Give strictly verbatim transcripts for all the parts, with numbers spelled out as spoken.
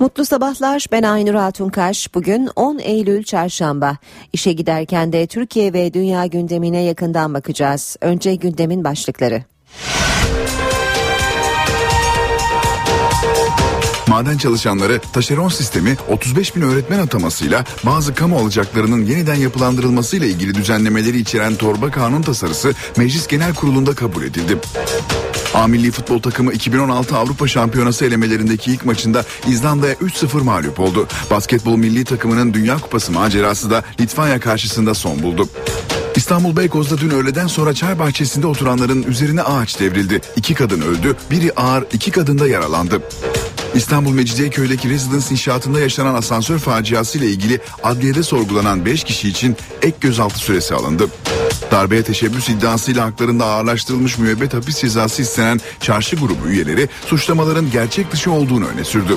Mutlu sabahlar, ben Aynur Atunkaş. Bugün on Eylül Çarşamba. İşe giderken de Türkiye ve dünya gündemine yakından bakacağız. Önce gündemin başlıkları. Maden çalışanları taşeron sistemi otuz beş bin öğretmen atamasıyla bazı kamu alacaklarının yeniden yapılandırılmasıyla ilgili düzenlemeleri içeren torba kanun tasarısı Meclis Genel Kurulu'nda kabul edildi. A Milli Futbol Takımı iki bin on altı Avrupa Şampiyonası elemelerindeki ilk maçında İzlanda'ya üç sıfır mağlup oldu. Basketbol Milli Takımının Dünya Kupası macerası da Litvanya karşısında son buldu. İstanbul Beykoz'da dün öğleden sonra çay bahçesinde oturanların üzerine ağaç devrildi. İki kadın öldü, biri ağır, iki kadın da yaralandı. İstanbul Mecidiyeköy'deki Residence inşaatında yaşanan asansör faciası ile ilgili adliyede sorgulanan beş kişi için ek gözaltı süresi alındı. Darbeye teşebbüs iddiasıyla haklarında ağırlaştırılmış müebbet hapis cezası istenen çarşı grubu üyeleri suçlamaların gerçek dışı olduğunu öne sürdü.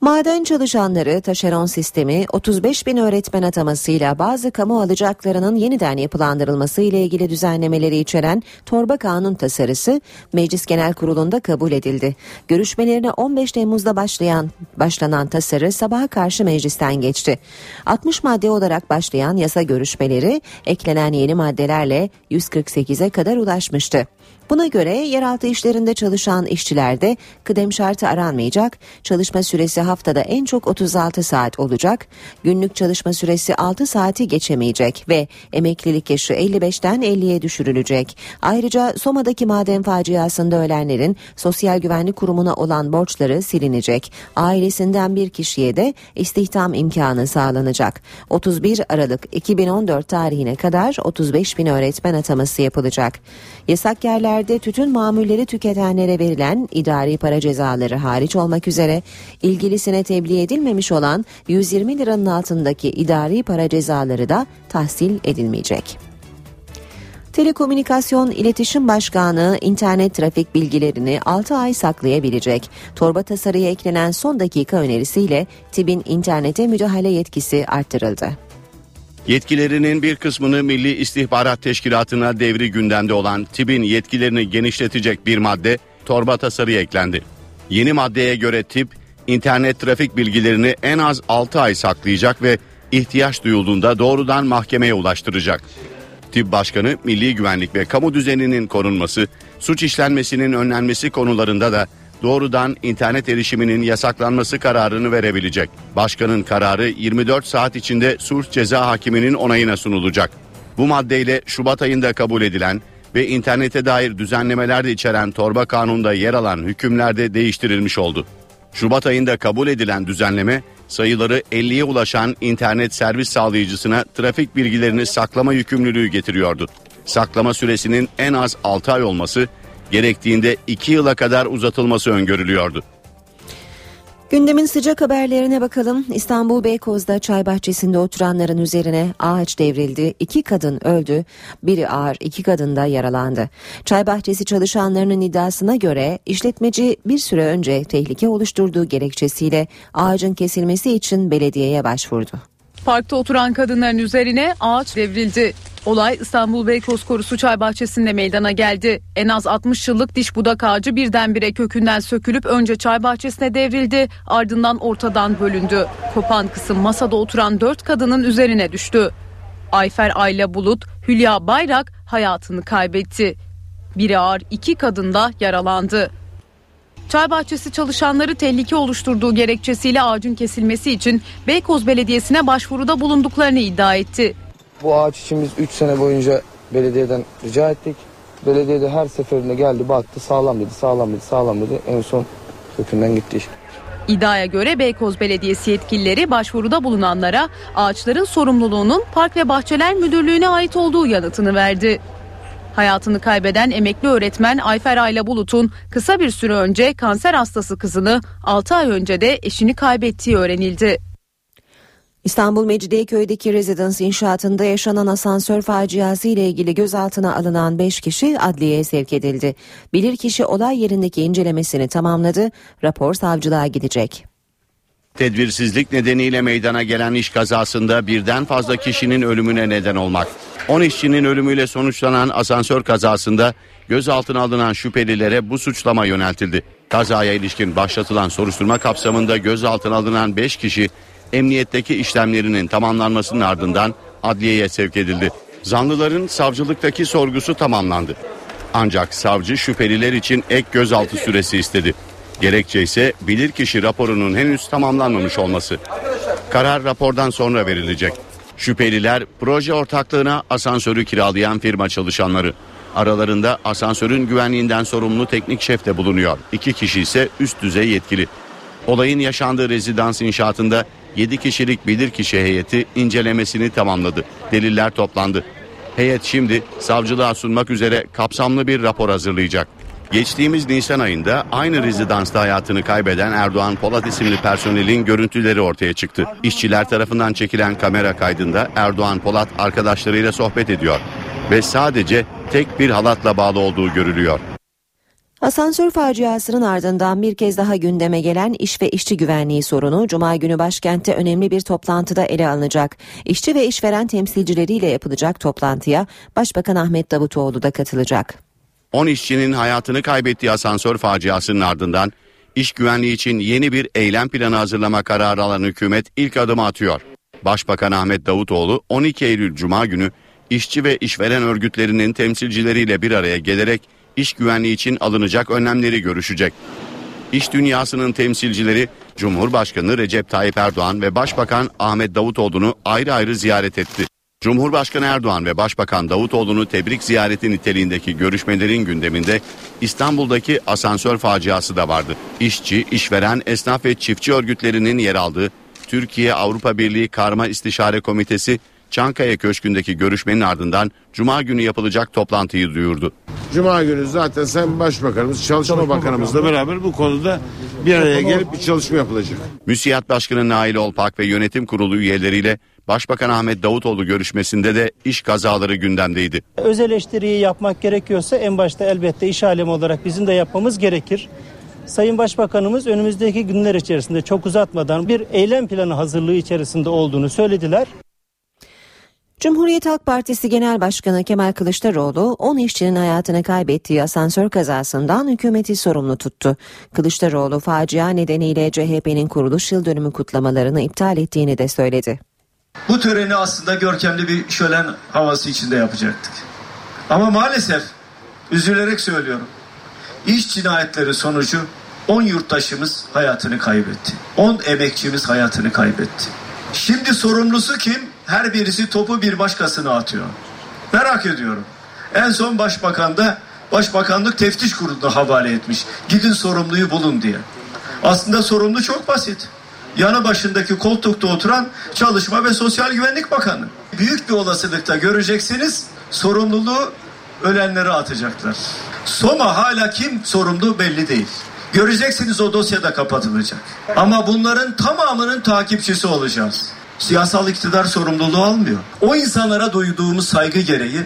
Maden çalışanları taşeron sistemi otuz beş bin öğretmen atamasıyla bazı kamu alacaklarının yeniden yapılandırılması ile ilgili düzenlemeleri içeren torba kanun tasarısı Meclis Genel Kurulu'nda kabul edildi. Görüşmelerine on beş Temmuz'da başlayan başlanan tasarı sabaha karşı meclisten geçti. altmış madde olarak başlayan yasa görüşmeleri eklenen yeni maddelerle yüz kırk sekize kadar ulaşmıştı. Buna göre yeraltı işlerinde çalışan işçilerde kıdem şartı aranmayacak, çalışma süresi haftada en çok otuz altı saat olacak, günlük çalışma süresi altı saati geçemeyecek ve emeklilik yaşı elli beşten elliye düşürülecek. Ayrıca Soma'daki maden faciasında ölenlerin Sosyal Güvenlik Kurumu'na olan borçları silinecek. Ailesinden bir kişiye de istihdam imkanı sağlanacak. otuz bir Aralık iki bin on dört tarihine kadar otuz beş bin öğretmen ataması yapılacak. Yasak yerler tütün mamulleri tüketenlere verilen idari para cezaları hariç olmak üzere ilgilisine tebliğ edilmemiş olan yüz yirmi liranın altındaki idari para cezaları da tahsil edilmeyecek. Telekomünikasyon İletişim Başkanı internet trafik bilgilerini altı ay saklayabilecek. Torba tasarıya eklenen son dakika önerisiyle TİB'in internete müdahale yetkisi arttırıldı. Yetkilerinin bir kısmını Milli İstihbarat Teşkilatı'na devri gündemde olan TİB'in yetkilerini genişletecek bir madde torba tasarıya eklendi. Yeni maddeye göre TİB, internet trafik bilgilerini en az altı ay saklayacak ve ihtiyaç duyulduğunda doğrudan mahkemeye ulaştıracak. TİB Başkanı, milli güvenlik ve kamu düzeninin korunması, suç işlenmesinin önlenmesi konularında da doğrudan internet erişiminin yasaklanması kararını verebilecek. Başkanın kararı yirmi dört saat içinde sulh ceza hakiminin onayına sunulacak. Bu maddeyle Şubat ayında kabul edilen ve internete dair düzenlemeler de içeren torba kanunda yer alan hükümlerde değiştirilmiş oldu. Şubat ayında kabul edilen düzenleme sayıları elliye ulaşan internet servis sağlayıcısına trafik bilgilerini saklama yükümlülüğü getiriyordu. Saklama süresinin en az altı ay olması, gerektiğinde iki yıla kadar uzatılması öngörülüyordu. Gündemin sıcak haberlerine bakalım. İstanbul Beykoz'da çay bahçesinde oturanların üzerine ağaç devrildi. İki kadın öldü, biri ağır, iki kadın da yaralandı. Çay bahçesi çalışanlarının iddiasına göre işletmeci bir süre önce tehlike oluşturduğu gerekçesiyle ağacın kesilmesi için belediyeye başvurdu. Parkta oturan kadınların üzerine ağaç devrildi. Olay İstanbul Beykoz Korusu Çay Bahçesi'nde meydana geldi. En az altmış yıllık diş budak ağacı birdenbire kökünden sökülüp önce çay bahçesine devrildi, ardından ortadan bölündü. Kopan kısım masada oturan dört kadının üzerine düştü. Ayfer Ayla Bulut, Hülya Bayrak hayatını kaybetti. Biri ağır, iki kadın da yaralandı. Çay bahçesi çalışanları tehlike oluşturduğu gerekçesiyle ağacın kesilmesi için Beykoz Belediyesi'ne başvuruda bulunduklarını iddia etti. Bu ağaç için biz üç sene boyunca belediyeden rica ettik. Belediye de her seferinde geldi, baktı, sağlam dedi, sağlam dedi, sağlam dedi. En son kökünden gitti işte. İddiaya göre Beykoz Belediyesi yetkilileri başvuruda bulunanlara ağaçların sorumluluğunun Park ve Bahçeler Müdürlüğü'ne ait olduğu yanıtını verdi. Hayatını kaybeden emekli öğretmen Ayfer Ayla Bulut'un kısa bir süre önce kanser hastası kızını, altı ay önce de eşini kaybettiği öğrenildi. İstanbul Mecidiyeköy'deki Residence inşaatında yaşanan asansör faciası ile ilgili gözaltına alınan beş kişi adliyeye sevk edildi. Bilirkişi olay yerindeki incelemesini tamamladı. Rapor savcılığa gidecek. Tedbirsizlik nedeniyle meydana gelen iş kazasında birden fazla kişinin ölümüne neden olmak. on işçinin ölümüyle sonuçlanan asansör kazasında gözaltına alınan şüphelilere bu suçlama yöneltildi. Kazaya ilişkin başlatılan soruşturma kapsamında gözaltına alınan beş kişi emniyetteki işlemlerinin tamamlanmasının ardından adliyeye sevk edildi. Zanlıların savcılıktaki sorgusu tamamlandı. Ancak savcı şüpheliler için ek gözaltı süresi istedi. Gerekçe ise bilirkişi raporunun henüz tamamlanmamış olması. Karar rapordan sonra verilecek. Şüpheliler proje ortaklığına asansörü kiralayan firma çalışanları. Aralarında asansörün güvenliğinden sorumlu teknik şef de bulunuyor. İki kişi ise üst düzey yetkili. Olayın yaşandığı rezidans inşaatında yedi kişilik bilirkişi heyeti incelemesini tamamladı. Deliller toplandı. Heyet şimdi savcılığa sunmak üzere kapsamlı bir rapor hazırlayacak. Geçtiğimiz Nisan ayında aynı rezidansta hayatını kaybeden Erdoğan Polat isimli personelin görüntüleri ortaya çıktı. İşçiler tarafından çekilen kamera kaydında Erdoğan Polat arkadaşlarıyla sohbet ediyor ve sadece tek bir halatla bağlı olduğu görülüyor. Asansör faciasının ardından bir kez daha gündeme gelen iş ve işçi güvenliği sorunu Cuma günü başkentte önemli bir toplantıda ele alınacak. İşçi ve işveren temsilcileriyle yapılacak toplantıya Başbakan Ahmet Davutoğlu da katılacak. on işçinin hayatını kaybettiği asansör faciasının ardından iş güvenliği için yeni bir eylem planı hazırlama kararı alan hükümet ilk adımı atıyor. Başbakan Ahmet Davutoğlu on iki Eylül Cuma günü işçi ve işveren örgütlerinin temsilcileriyle bir araya gelerek iş güvenliği için alınacak önlemleri görüşecek. İş dünyasının temsilcileri Cumhurbaşkanı Recep Tayyip Erdoğan ve Başbakan Ahmet Davutoğlu'nu ayrı ayrı ziyaret etti. Cumhurbaşkanı Erdoğan ve Başbakan Davutoğlu'nu tebrik ziyareti niteliğindeki görüşmelerin gündeminde İstanbul'daki asansör faciası da vardı. İşçi, işveren, esnaf ve çiftçi örgütlerinin yer aldığı Türkiye Avrupa Birliği Karma İstişare Komitesi Çankaya Köşkü'ndeki görüşmenin ardından Cuma günü yapılacak toplantıyı duyurdu. Cuma günü zaten Sayın Başbakanımız, Çalışma, Çalışma Bakanımızla Bakanımız. beraber bu konuda bir araya gelip bir çalışma yapılacak. MÜSİAD Başkanı Nail Olpak ve yönetim kurulu üyeleriyle Başbakan Ahmet Davutoğlu görüşmesinde de iş kazaları gündemdeydi. Öz eleştiriyi yapmak gerekiyorsa en başta elbette iş alemi olarak bizim de yapmamız gerekir. Sayın Başbakanımız önümüzdeki günler içerisinde çok uzatmadan bir eylem planı hazırlığı içerisinde olduğunu söylediler. Cumhuriyet Halk Partisi Genel Başkanı Kemal Kılıçdaroğlu on işçinin hayatını kaybettiği asansör kazasından hükümeti sorumlu tuttu. Kılıçdaroğlu facia nedeniyle C H P'nin kuruluş yıl dönümü kutlamalarını iptal ettiğini de söyledi. Bu töreni aslında görkemli bir şölen havası içinde yapacaktık. Ama maalesef üzülerek söylüyorum. İş cinayetleri sonucu on yurttaşımız hayatını kaybetti. on emekçimiz hayatını kaybetti. Şimdi sorumlusu kim? Her birisi topu bir başkasına atıyor. Merak ediyorum. En son başbakan da Başbakanlık Teftiş Kurulu'na havale etmiş. Gidin sorumluyu bulun diye. Aslında sorumlu çok basit. Yanı başındaki koltukta oturan Çalışma ve Sosyal Güvenlik Bakanı. Büyük bir olasılıkta göreceksiniz sorumluluğu ölenlere atacaklar. Soma hala kim sorumlu belli değil. Göreceksiniz o dosyada kapatılacak. Ama bunların tamamının takipçisi olacağız. Siyasal iktidar sorumluluğu almıyor. O insanlara duyduğumuz saygı gereği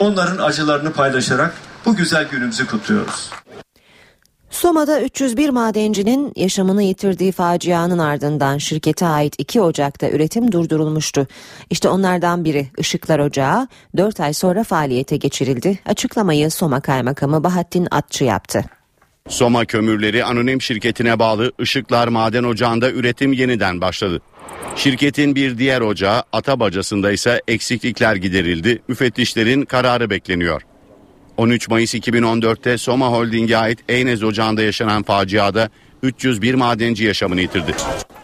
onların acılarını paylaşarak bu güzel günümüzü kutluyoruz. Soma'da üç yüz bir madencinin yaşamını yitirdiği facianın ardından şirkete ait iki Ocak'ta üretim durdurulmuştu. İşte onlardan biri Işıklar Ocağı dört ay sonra faaliyete geçirildi. Açıklamayı Soma Kaymakamı Bahattin Atçı yaptı. Soma Kömürleri Anonim Şirketi'ne bağlı Işıklar Maden Ocağı'nda üretim yeniden başladı. Şirketin bir diğer ocağı Atabacası'nda ise eksiklikler giderildi. Müfettişlerin kararı bekleniyor. on üç Mayıs iki bin on dört'te Soma Holding'e ait Eynez Ocağı'nda yaşanan faciada üç yüz bir madenci yaşamını yitirdi.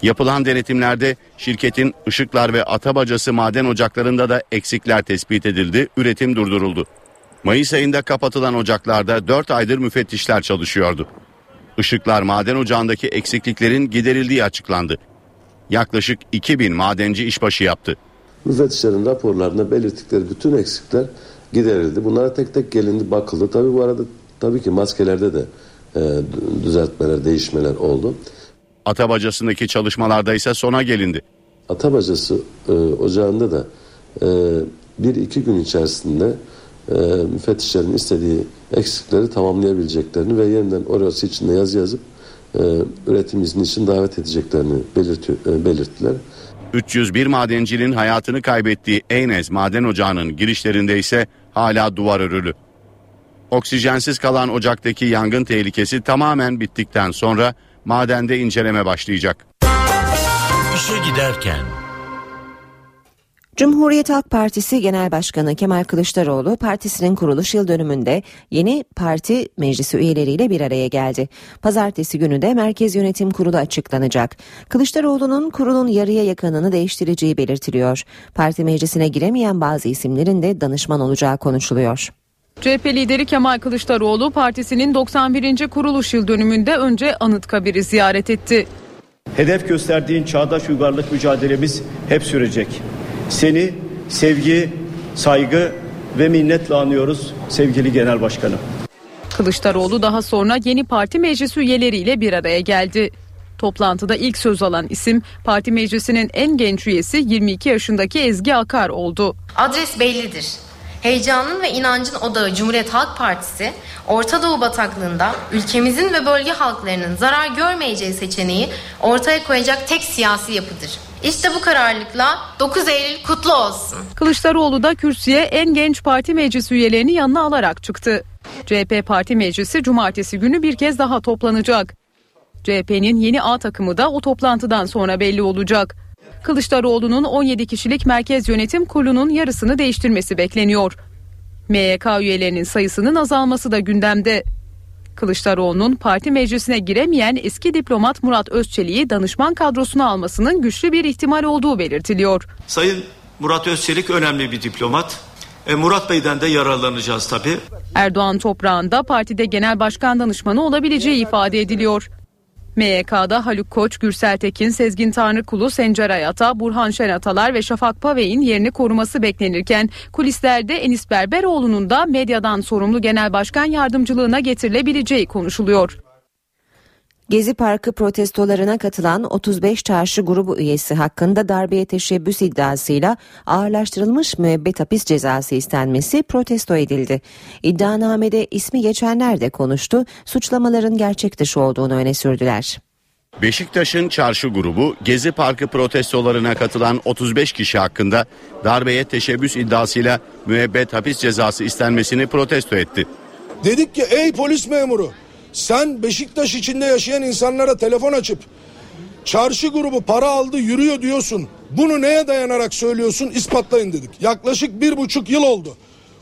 Yapılan denetimlerde şirketin Işıklar ve Atabacası maden ocaklarında da eksikler tespit edildi, üretim durduruldu. Mayıs ayında kapatılan ocaklarda dört aydır müfettişler çalışıyordu. Işıklar Maden Ocağı'ndaki eksikliklerin giderildiği açıklandı. Yaklaşık iki bin madenci işbaşı yaptı. Müfettişlerin raporlarında belirttikleri bütün eksikler giderildi. Bunlara tek tek gelindi, bakıldı. Tabii bu arada tabii ki maskelerde de e, düzeltmeler, değişmeler oldu. Atabacası'ndaki çalışmalarda ise sona gelindi. Atabacası e, ocağında da e, bir iki gün içerisinde e, müfettişlerin istediği eksikleri tamamlayabileceklerini ve yeniden orası içinde yazı yazıp e, üretim izni için davet edeceklerini belirti, e, belirttiler. üç yüz bir madencinin hayatını kaybettiği Eynez Maden Ocağı'nın girişlerinde ise hala duvar örülü. Oksijensiz kalan ocaktaki yangın tehlikesi tamamen bittikten sonra madende inceleme başlayacak. İşe giderken. Cumhuriyet Halk Partisi Genel Başkanı Kemal Kılıçdaroğlu partisinin kuruluş yıl dönümünde yeni parti meclisi üyeleriyle bir araya geldi. Pazartesi günü de Merkez Yönetim Kurulu açıklanacak. Kılıçdaroğlu'nun kurulun yarıya yakınını değiştireceği belirtiliyor. Parti meclisine giremeyen bazı isimlerin de danışman olacağı konuşuluyor. C H P lideri Kemal Kılıçdaroğlu partisinin doksan birinci kuruluş yıl dönümünde önce Anıtkabir'i ziyaret etti. Hedef gösterdiğin çağdaş uygarlık mücadelemiz hep sürecek. Seni sevgi, saygı ve minnetle anıyoruz sevgili Genel Başkanım. Kılıçdaroğlu daha sonra yeni parti meclisi üyeleriyle bir araya geldi. Toplantıda ilk söz alan isim parti meclisinin en genç üyesi yirmi iki yaşındaki Ezgi Akar oldu. Adres bellidir. Heyecanın ve inancın odağı Cumhuriyet Halk Partisi, Orta Doğu bataklığında ülkemizin ve bölge halklarının zarar görmeyeceği seçeneği ortaya koyacak tek siyasi yapıdır. İşte bu kararlılıkla dokuz Eylül kutlu olsun. Kılıçdaroğlu da kürsüye en genç parti meclis üyelerini yanına alarak çıktı. C H P parti meclisi cumartesi günü bir kez daha toplanacak. C H P'nin yeni A takımı da o toplantıdan sonra belli olacak. Kılıçdaroğlu'nun on yedi kişilik Merkez Yönetim Kurulu'nun yarısını değiştirmesi bekleniyor. M Y K üyelerinin sayısının azalması da gündemde. Kılıçdaroğlu'nun parti meclisine giremeyen eski diplomat Murat Özçelik'i danışman kadrosuna almasının güçlü bir ihtimal olduğu belirtiliyor. Sayın Murat Özçelik önemli bir diplomat. E Murat Bey'den de yararlanacağız tabii. Erdoğan toprağında partide genel başkan danışmanı olabileceği ifade ediliyor. M Y K'da Haluk Koç, Gürsel Tekin, Sezgin Tanrıkulu, Sencer Ayata, Burhan Şenatalar ve Şafak Pavey'in yerini koruması beklenirken kulislerde Enis Berberoğlu'nun da medyadan sorumlu genel başkan yardımcılığına getirilebileceği konuşuluyor. Gezi Parkı protestolarına katılan otuz beş çarşı grubu üyesi hakkında darbeye teşebbüs iddiasıyla ağırlaştırılmış müebbet hapis cezası istenmesi protesto edildi. İddianamede ismi geçenler de konuştu, suçlamaların gerçek dışı olduğunu öne sürdüler. Beşiktaş'ın çarşı grubu Gezi Parkı protestolarına katılan otuz beş kişi hakkında darbeye teşebbüs iddiasıyla müebbet hapis cezası istenmesini protesto etti. Dedik ki ey polis memuru! Sen Beşiktaş içinde yaşayan insanlara telefon açıp çarşı grubu para aldı yürüyor diyorsun. Bunu neye dayanarak söylüyorsun? İspatlayın dedik. Yaklaşık bir buçuk yıl oldu.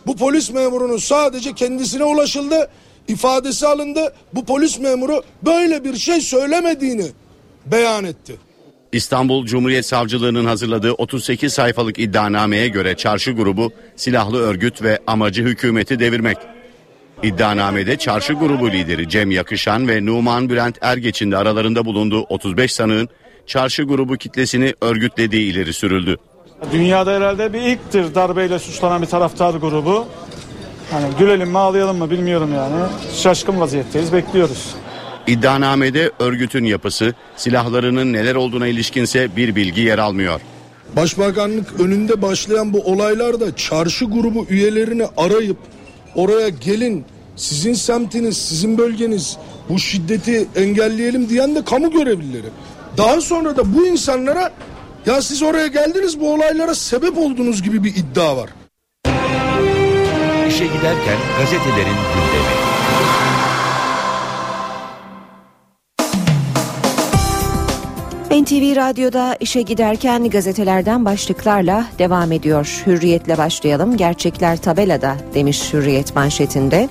Bu polis memurunun sadece kendisine ulaşıldı, ifadesi alındı. Bu polis memuru böyle bir şey söylemediğini beyan etti. İstanbul Cumhuriyet Savcılığı'nın hazırladığı otuz sekiz sayfalık iddianameye göre çarşı grubu silahlı örgüt ve amacı hükümeti devirmek. İddianamede çarşı grubu lideri Cem Yakışan ve Numan Bülent Ergeç'in de aralarında bulunduğu otuz beş sanığın çarşı grubu kitlesini örgütlediği ileri sürüldü. Dünyada herhalde bir ilktir darbeyle suçlanan bir taraftar grubu. Hani gülelim mi ağlayalım mı bilmiyorum yani. Şaşkın vaziyetteyiz, bekliyoruz. İddianamede örgütün yapısı, silahlarının neler olduğuna ilişkinse bir bilgi yer almıyor. Başbakanlık önünde başlayan bu olaylarda çarşı grubu üyelerini arayıp oraya gelin, sizin semtiniz, sizin bölgeniz, bu şiddeti engelleyelim diyen de kamu görevlileri. Daha sonra da bu insanlara ya siz oraya geldiniz bu olaylara sebep oldunuz gibi bir iddia var. İşe giderken gazetelerin gündemi. N T V Radyo'da işe giderken gazetelerden başlıklarla devam ediyor. Hürriyetle başlayalım. Gerçekler tabelada demiş Hürriyet manşetinde.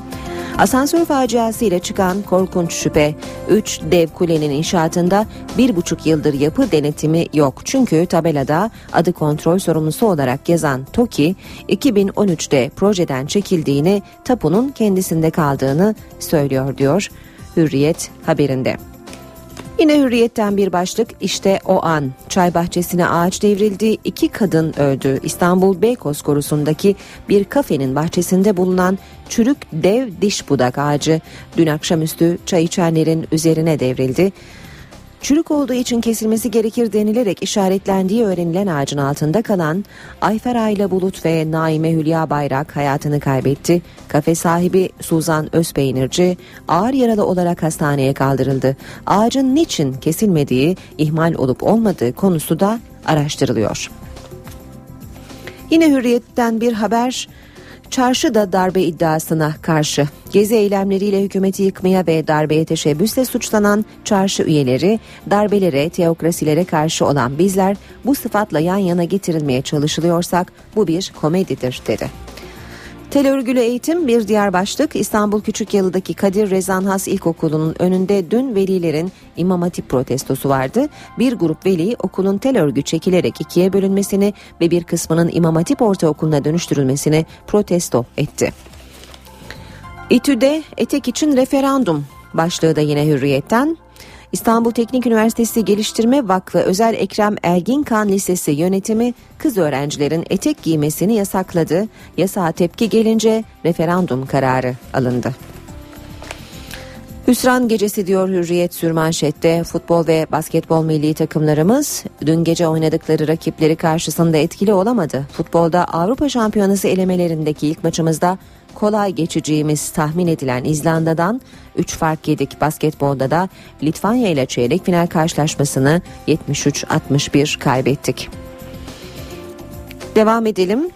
Asansör faciası ile çıkan korkunç şüphe. üç dev kulenin inşaatında bir buçuk yıldır yapı denetimi yok. Çünkü tabelada adı kontrol sorumlusu olarak yazan TOKİ iki bin on üçte projeden çekildiğini, tapunun kendisinde kaldığını söylüyor diyor Hürriyet haberinde. Yine Hürriyet'ten bir başlık işte o an. Çay bahçesine ağaç devrildi, iki kadın öldü. İstanbul Beykoz Korusu'ndaki bir kafenin bahçesinde bulunan çürük dev diş budak ağacı dün akşamüstü çay içenlerin üzerine devrildi. Çürük olduğu için kesilmesi gerekir denilerek işaretlendiği öğrenilen ağacın altında kalan Ayfer Ayla Bulut ve Naime Hülya Bayrak hayatını kaybetti. Kafe sahibi Suzan Özpeynirci ağır yaralı olarak hastaneye kaldırıldı. Ağacın niçin kesilmediği, ihmal olup olmadığı konusu da araştırılıyor. Yine Hürriyet'ten bir haber. Çarşıda darbe iddiasına karşı. Gezi eylemleriyle hükümeti yıkmaya ve darbeye teşebbüsle suçlanan çarşı üyeleri, darbelere, teokrasilere karşı olan bizler bu sıfatla yan yana getirilmeye çalışılıyorsak bu bir komedidir dedi. Tel örgülü eğitim bir diğer başlık. İstanbul Küçükyalı'daki Kadir Rezan Has İlkokulu'nun önünde dün velilerin İmam Hatip protestosu vardı. Bir grup veli okulun tel örgü çekilerek ikiye bölünmesini ve bir kısmının İmam Hatip Ortaokulu'na dönüştürülmesini protesto etti. İTÜ'de etek için referandum başlığı da yine Hürriyet'ten. İstanbul Teknik Üniversitesi Geliştirme Vakfı Özel Ekrem Elginkan Lisesi yönetimi kız öğrencilerin etek giymesini yasakladı. Yasağa tepki gelince referandum kararı alındı. Hüsran gecesi diyor Hürriyet sürmanşette. Futbol ve basketbol milli takımlarımız dün gece oynadıkları rakipleri karşısında etkili olamadı. Futbolda Avrupa Şampiyonası elemelerindeki ilk maçımızda kolay geçeceğimiz tahmin edilen İzlanda'dan üç fark yedik. Basketbolda da Litvanya ile çeyrek final karşılaşmasını yetmiş üç altmış bir kaybettik. Devam edelim.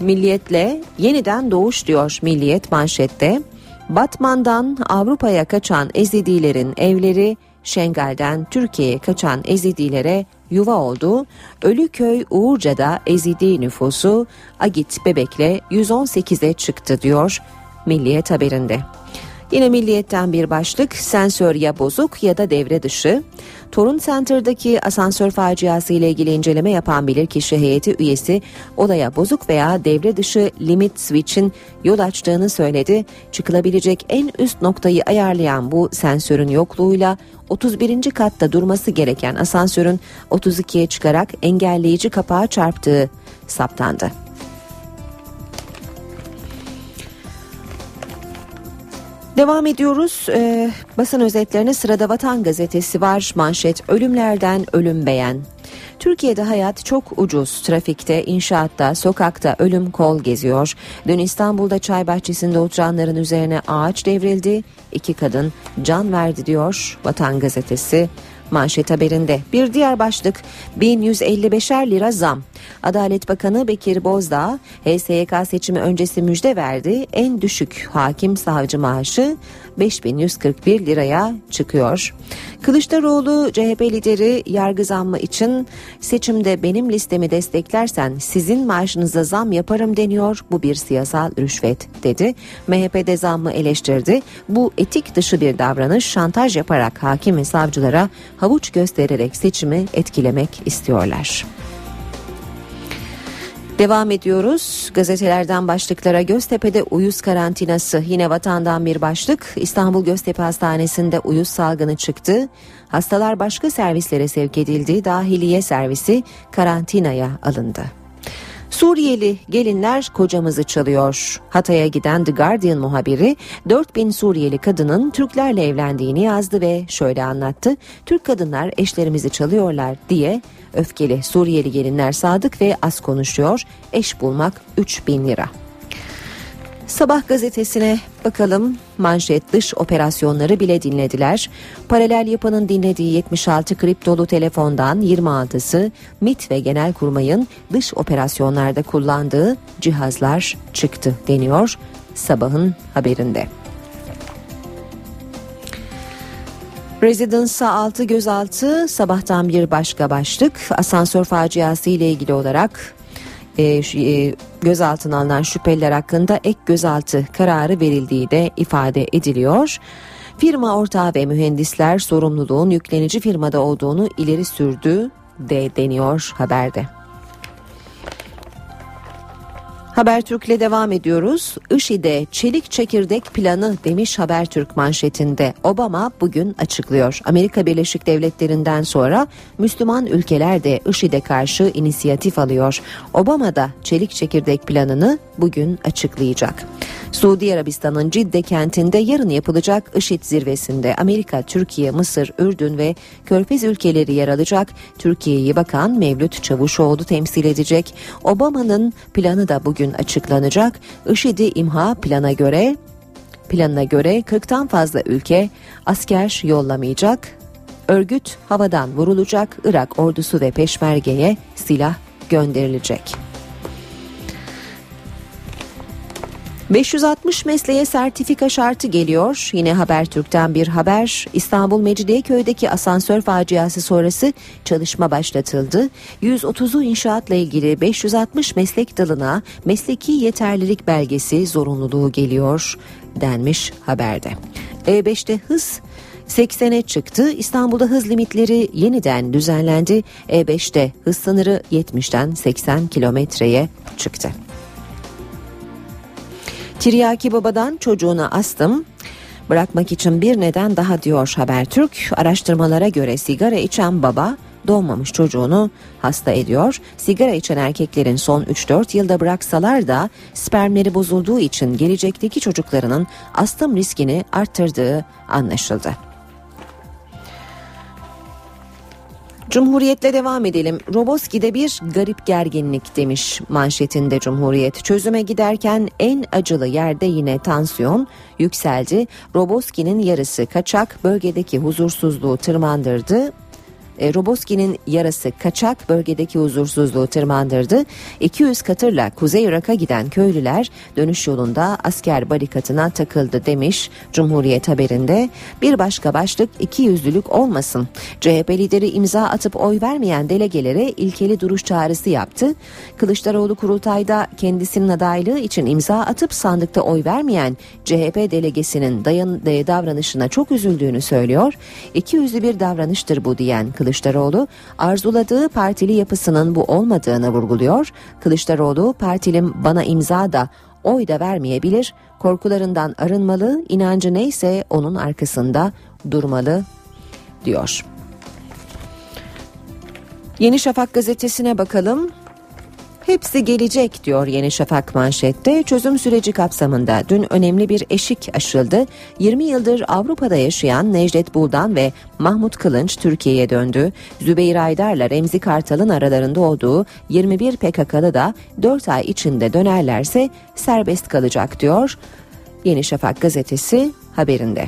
Milliyet'le yeniden doğuş diyor Milliyet manşette. Batman'dan Avrupa'ya kaçan Ezidilerin evleri, Şengal'den Türkiye'ye kaçan Ezidilere yuva oldu. Ölüköy Uğurca'da Ezidi nüfusu Agit Bebek'le yüz on sekize çıktı diyor Milliyet haberinde. Yine Milliyet'ten bir başlık, sensör ya bozuk ya da devre dışı. Torun Center'daki asansör faciası ile ilgili inceleme yapan bilirkişi heyeti üyesi olaya bozuk veya devre dışı limit switch'in yol açtığını söyledi. Çıkılabilecek en üst noktayı ayarlayan bu sensörün yokluğuyla otuz birinci katta durması gereken asansörün otuz ikiye çıkarak engelleyici kapağa çarptığı saptandı. Devam ediyoruz. Ee, basın özetlerine sırada Vatan Gazetesi var. Manşet ölümlerden ölüm beğen. Türkiye'de hayat çok ucuz. Trafikte, inşaatta, sokakta ölüm kol geziyor. Dün İstanbul'da çay bahçesinde oturanların üzerine ağaç devrildi. İki kadın can verdi diyor Vatan Gazetesi manşet haberinde. Bir diğer başlık bin yüz elli beşer lira zam. Adalet Bakanı Bekir Bozdağ H S Y K seçimi öncesi müjde verdi. En düşük hakim savcı maaşı beş bin yüz kırk bir liraya çıkıyor. Kılıçdaroğlu C H P lideri yargı zammı için seçimde benim listemi desteklersen sizin maaşınıza zam yaparım deniyor. Bu bir siyasal rüşvet dedi. M H P'de zammı eleştirdi. Bu etik dışı bir davranış, şantaj yaparak hakim ve savcılara havuç göstererek seçimi etkilemek istiyorlar. Devam ediyoruz. Gazetelerden başlıklara. Göztepe'de uyuz karantinası. Yine Vatan'dan bir başlık. İstanbul Göztepe Hastanesi'nde uyuz salgını çıktı. Hastalar başka servislere sevk edildi. Dahiliye servisi karantinaya alındı. Suriyeli gelinler kocamızı çalıyor. Hatay'a giden The Guardian muhabiri dört bin Suriyeli kadının Türklerle evlendiğini yazdı ve şöyle anlattı. Türk kadınlar eşlerimizi çalıyorlar diye öfkeli. Suriyeli gelinler sadık ve az konuşuyor. Eş bulmak üç bin lira. Sabah gazetesine bakalım. Manşet dış operasyonları bile dinlediler. Paralel yapının dinlediği yetmiş altı kriptolu telefondan yirmi altısı MİT ve Genelkurmay'ın dış operasyonlarda kullandığı cihazlar çıktı deniyor Sabah'ın haberinde. Residence'a altı gözaltı. Sabah'tan bir başka başlık. Asansör faciası ile ilgili olarak E, gözaltına alınan şüpheliler hakkında ek gözaltı kararı verildiği de ifade ediliyor. Firma ortağı ve mühendisler sorumluluğun yüklenici firmada olduğunu ileri sürdü de deniyor haberde. Habertürk'le devam ediyoruz. IŞİD'e çelik çekirdek planı demiş Habertürk manşetinde. Obama bugün açıklıyor. Amerika Birleşik Devletleri'nden sonra Müslüman ülkeler de IŞİD'e karşı inisiyatif alıyor. Obama da çelik çekirdek planını bugün açıklayacak. Suudi Arabistan'ın Cidde kentinde yarın yapılacak IŞİD zirvesinde Amerika, Türkiye, Mısır, Ürdün ve Körfez ülkeleri yer alacak. Türkiye'yi Bakan Mevlüt Çavuşoğlu temsil edecek. Obama'nın planı da bugün açıklanacak. IŞİD'i imha plana göre planına göre kırktan fazla ülke asker yollamayacak. Örgüt havadan vurulacak. Irak ordusu ve peşmergeye silah gönderilecek. beş yüz altmış mesleğe sertifika şartı geliyor. Yine Habertürk'ten bir haber. İstanbul Mecidiyeköy'deki asansör faciası sonrası çalışma başlatıldı. yüz otuzu inşaatla ilgili beş yüz altmış meslek dalına mesleki yeterlilik belgesi zorunluluğu geliyor denmiş haberde. E beşte hız seksene çıktı. İstanbul'da hız limitleri yeniden düzenlendi. E beşte hız sınırı yetmişten seksen kilometreye çıktı. Tiryaki babadan çocuğuna astım, bırakmak için bir neden daha diyor Habertürk. Araştırmalara göre sigara içen baba doğmamış çocuğunu hasta ediyor. Sigara içen erkeklerin son üç dört yılda bıraksalar da spermleri bozulduğu için gelecekteki çocuklarının astım riskini arttırdığı anlaşıldı. Cumhuriyet'le devam edelim. Roboski'de bir garip gerginlik demiş manşetinde Cumhuriyet. Çözüme giderken en acılı yerde yine tansiyon yükseldi. Roboski'nin yarısı kaçak bölgedeki huzursuzluğu tırmandırdı. E, Roboski'nin yarası kaçak bölgedeki huzursuzluğu tırmandırdı. iki yüz katırla Kuzey Irak'a giden köylüler dönüş yolunda asker barikatına takıldı demiş Cumhuriyet haberinde. Bir başka başlık ikiyüzlülük olmasın. C H P lideri imza atıp oy vermeyen delegelere ilkeli duruş çağrısı yaptı. Kılıçdaroğlu kurultayda kendisinin adaylığı için imza atıp sandıkta oy vermeyen C H P delegesinin dayan, day- davranışına çok üzüldüğünü söylüyor. İkiyüzlü bir davranıştır bu diyen Kılıçdaroğlu. Kılıçdaroğlu arzuladığı partili yapısının bu olmadığını vurguluyor. Kılıçdaroğlu partilim bana imza da oy da vermeyebilir. Korkularından arınmalı, inancı neyse onun arkasında durmalı diyor. Yeni Şafak gazetesine bakalım. Hepsi gelecek diyor Yeni Şafak manşette. Çözüm süreci kapsamında dün önemli bir eşik aşıldı. yirmi yıldır Avrupa'da yaşayan Necdet Buldan ve Mahmut Kılınç Türkiye'ye döndü. Zübeyir Aydar'la Remzi Kartal'ın aralarında olduğu yirmi bir P K K'lı da dört ay içinde dönerlerse serbest kalacak diyor Yeni Şafak gazetesi haberinde.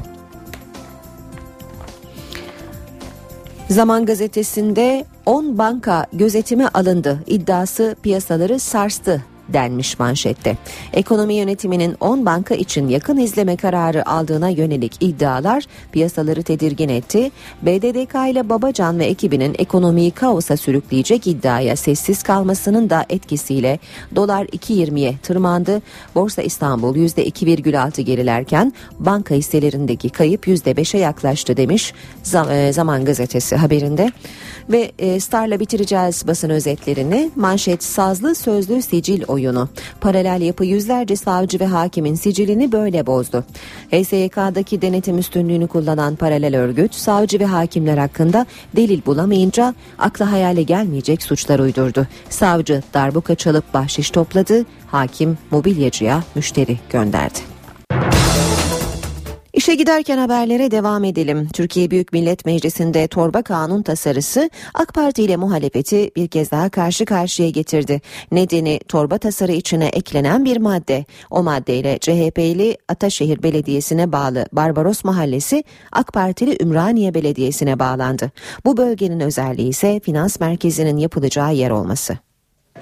Zaman gazetesinde on banka gözetime alındı iddiası piyasaları sarstı denmiş manşette. Ekonomi yönetiminin on banka için yakın izleme kararı aldığına yönelik iddialar piyasaları tedirgin etti. B D D K ile Babacan ve ekibinin ekonomiyi kaosa sürükleyecek iddiaya sessiz kalmasının da etkisiyle dolar iki yirmiye tırmandı. Borsa İstanbul yüzde iki virgül altı gerilerken banka hisselerindeki kayıp yüzde beşe yaklaştı demiş Zaman gazetesi haberinde. Ve Star'la bitireceğiz basın özetlerini. Manşet sazlı sözlü sicil oyunu. Paralel yapı yüzlerce savcı ve hakimin sicilini böyle bozdu. H S Y K'daki denetim üstünlüğünü kullanan paralel örgüt savcı ve hakimler hakkında delil bulamayınca akla hayale gelmeyecek suçlar uydurdu. Savcı darbuka çalıp bahşiş topladı, hakim mobilyacıya müşteri gönderdi. İşe giderken haberlere devam edelim. Türkiye Büyük Millet Meclisi'nde torba kanun tasarısı AK Parti ile muhalefeti bir kez daha karşı karşıya getirdi. Nedeni torba tasarı içine eklenen bir madde. O maddeyle C H P'li Ataşehir Belediyesi'ne bağlı Barbaros Mahallesi AK Partili Ümraniye Belediyesi'ne bağlandı. Bu bölgenin özelliği ise finans merkezinin yapılacağı yer olması.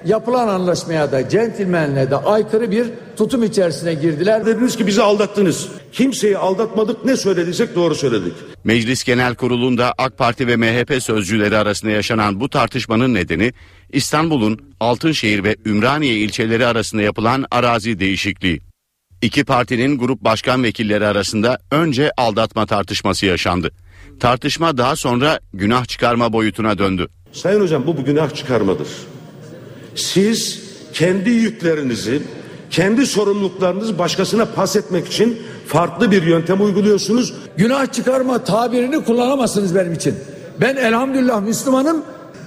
Yapılan anlaşmaya da centilmenle de aykırı bir tutum içerisine girdiler. Dediniz ki bizi aldattınız. Kimseyi aldatmadık, ne söylediysek doğru söyledik. Meclis Genel Kurulu'nda AK Parti ve M H P sözcüleri arasında yaşanan bu tartışmanın nedeni İstanbul'un Altınşehir ve Ümraniye ilçeleri arasında yapılan arazi değişikliği. İki partinin grup başkan vekilleri arasında önce aldatma tartışması yaşandı. Tartışma daha sonra günah çıkarma boyutuna döndü. Sayın hocam, bu, bu günah çıkarmadır. Siz kendi yüklerinizi, kendi sorumluluklarınızı başkasına pas etmek için farklı bir yöntem uyguluyorsunuz. Günah çıkarma tabirini kullanamazsınız benim için. Ben elhamdülillah Müslümanım.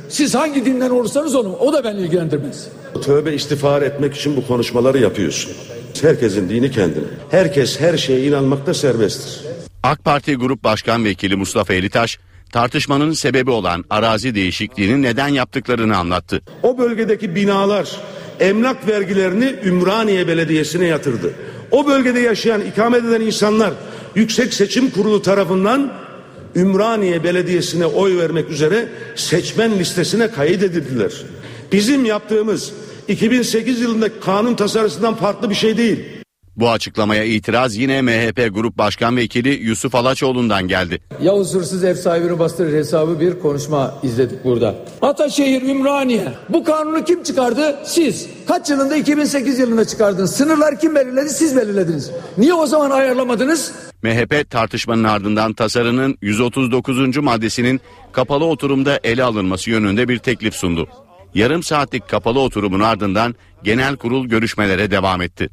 Siz hangi dinden olursanız onu, o da beni ilgilendirmez. Tövbe istiğfar etmek için bu konuşmaları yapıyorsun. Herkesin dini kendine. Herkes her şeye inanmakta serbesttir. AK Parti Grup Başkan Vekili Mustafa Elitaş, tartışmanın sebebi olan arazi değişikliğini neden yaptıklarını anlattı. O bölgedeki binalar emlak vergilerini Ümraniye Belediyesi'ne yatırdı. O bölgede yaşayan, ikamet eden insanlar Yüksek Seçim Kurulu tarafından Ümraniye Belediyesi'ne oy vermek üzere seçmen listesine kayıt edildiler. Bizim yaptığımız iki bin sekiz yılındaki kanun tasarısından farklı bir şey değil. Bu açıklamaya itiraz yine M H P Grup Başkan Vekili Yusuf Alaçoğlu'ndan geldi. Ya usursuz ev sahibini bastırır hesabı bir konuşma izledik burada. Ataşehir, Ümraniye. Bu kanunu kim çıkardı? Siz. Kaç yılında? iki bin sekiz yılında çıkardınız. Sınırlar kim belirledi? Siz belirlediniz. Niye o zaman ayarlamadınız? M H P tartışmanın ardından tasarının yüz otuz dokuzuncu maddesinin kapalı oturumda ele alınması yönünde bir teklif sundu. Yarım saatlik kapalı oturumun ardından genel kurul görüşmelere devam etti.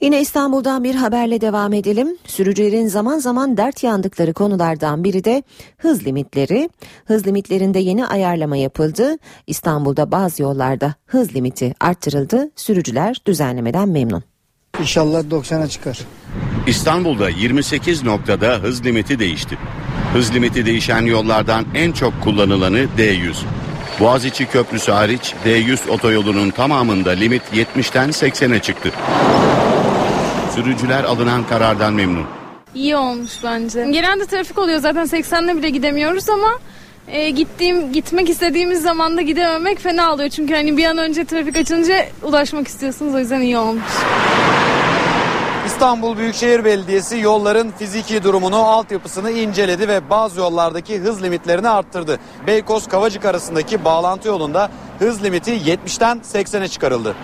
Yine İstanbul'dan bir haberle devam edelim. Sürücülerin zaman zaman dert yandıkları konulardan biri de hız limitleri. Hız limitlerinde yeni ayarlama yapıldı. İstanbul'da bazı yollarda hız limiti arttırıldı. Sürücüler düzenlemeden memnun. İnşallah doksana çıkar. İstanbul'da yirmi sekiz noktada hız limiti değişti. Hız limiti değişen yollardan en çok kullanılanı D yüz. Boğaziçi Köprüsü hariç D yüz otoyolunun tamamında limit yetmişten seksene çıktı. Sürücüler alınan karardan memnun. İyi olmuş bence. Genelde trafik oluyor zaten, seksenle bile gidemiyoruz ama e, gittiğim gitmek istediğimiz zamanda gidememek fena oluyor. Çünkü hani bir an önce trafik açılınca ulaşmak istiyorsunuz, o yüzden iyi olmuş. İstanbul Büyükşehir Belediyesi yolların fiziki durumunu, altyapısını inceledi ve bazı yollardaki hız limitlerini arttırdı. Beykoz-Kavacık arasındaki bağlantı yolunda hız limiti yetmişten seksene çıkarıldı.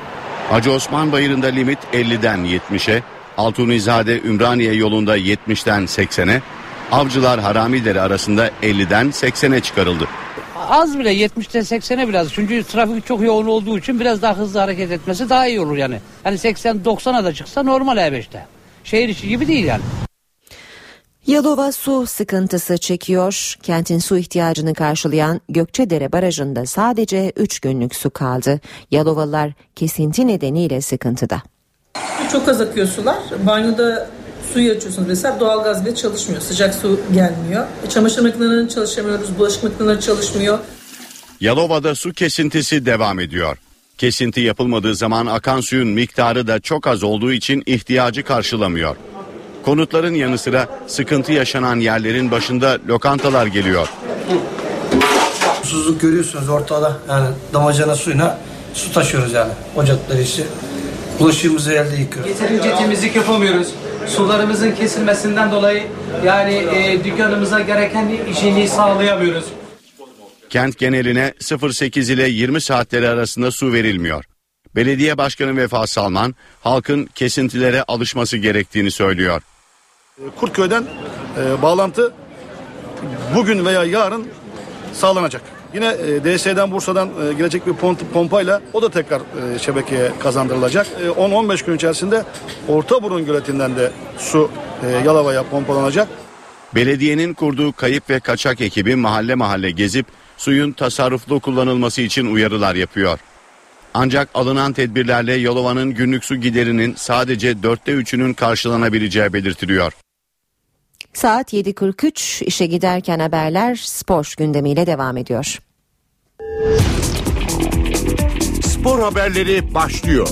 Hacı Osman Bayırı'nda limit elliden yetmişe, Altunizade-Ümraniye yolunda yetmişten seksene, Avcılar-Haramileri arasında elliden seksene çıkarıldı. Az bile, yetmişten seksene biraz. Çünkü trafik çok yoğun olduğu için biraz daha hızlı hareket etmesi daha iyi olur yani. Hani seksen doksana da çıksa normal E beşte. Şehir içi gibi değil yani. Yalova su sıkıntısı çekiyor. Kentin su ihtiyacını karşılayan Gökçedere Barajı'nda sadece üç günlük su kaldı. Yalovalılar kesinti nedeniyle sıkıntıda. Çok az akıyor sular. Banyoda suyu açıyorsunuz mesela, doğalgaz bile çalışmıyor. Sıcak su gelmiyor. Çamaşır makinelerinin çalışamıyoruz. Bulaşık makineleri çalışmıyor. Yalova'da su kesintisi devam ediyor. Kesinti yapılmadığı zaman akan suyun miktarı da çok az olduğu için ihtiyacı karşılamıyor. Konutların yanı sıra sıkıntı yaşanan yerlerin başında lokantalar geliyor. Susuzluk görüyorsunuz ortada. Yani damacana suyuna su taşıyoruz yani. Ocakları işte. Bulaşığımızı elde yıkıyoruz. Yeterince temizlik yapamıyoruz. Sularımızın kesilmesinden dolayı yani e, dükkanımıza gereken işini sağlayamıyoruz. Kent geneline sıfır sekiz ile yirmi saatleri arasında su verilmiyor. Belediye Başkanı Vefa Salman halkın kesintilere alışması gerektiğini söylüyor. Kurtköy'den e, bağlantı bugün veya yarın sağlanacak. Yine e, D S'den Bursa'dan e, gelecek bir pompayla o da tekrar e, şebekeye kazandırılacak. E, on on beş gün içerisinde Ortaburun Göleti'nden de su e, Yalova'ya pompalanacak. Belediyenin kurduğu kayıp ve kaçak ekibi mahalle mahalle gezip suyun tasarruflu kullanılması için uyarılar yapıyor. Ancak alınan tedbirlerle Yalova'nın günlük su giderinin sadece dörtte üçünün karşılanabileceği belirtiliyor. Saat yedi kırk üç, işe giderken haberler spor gündemiyle devam ediyor. Spor haberleri başlıyor.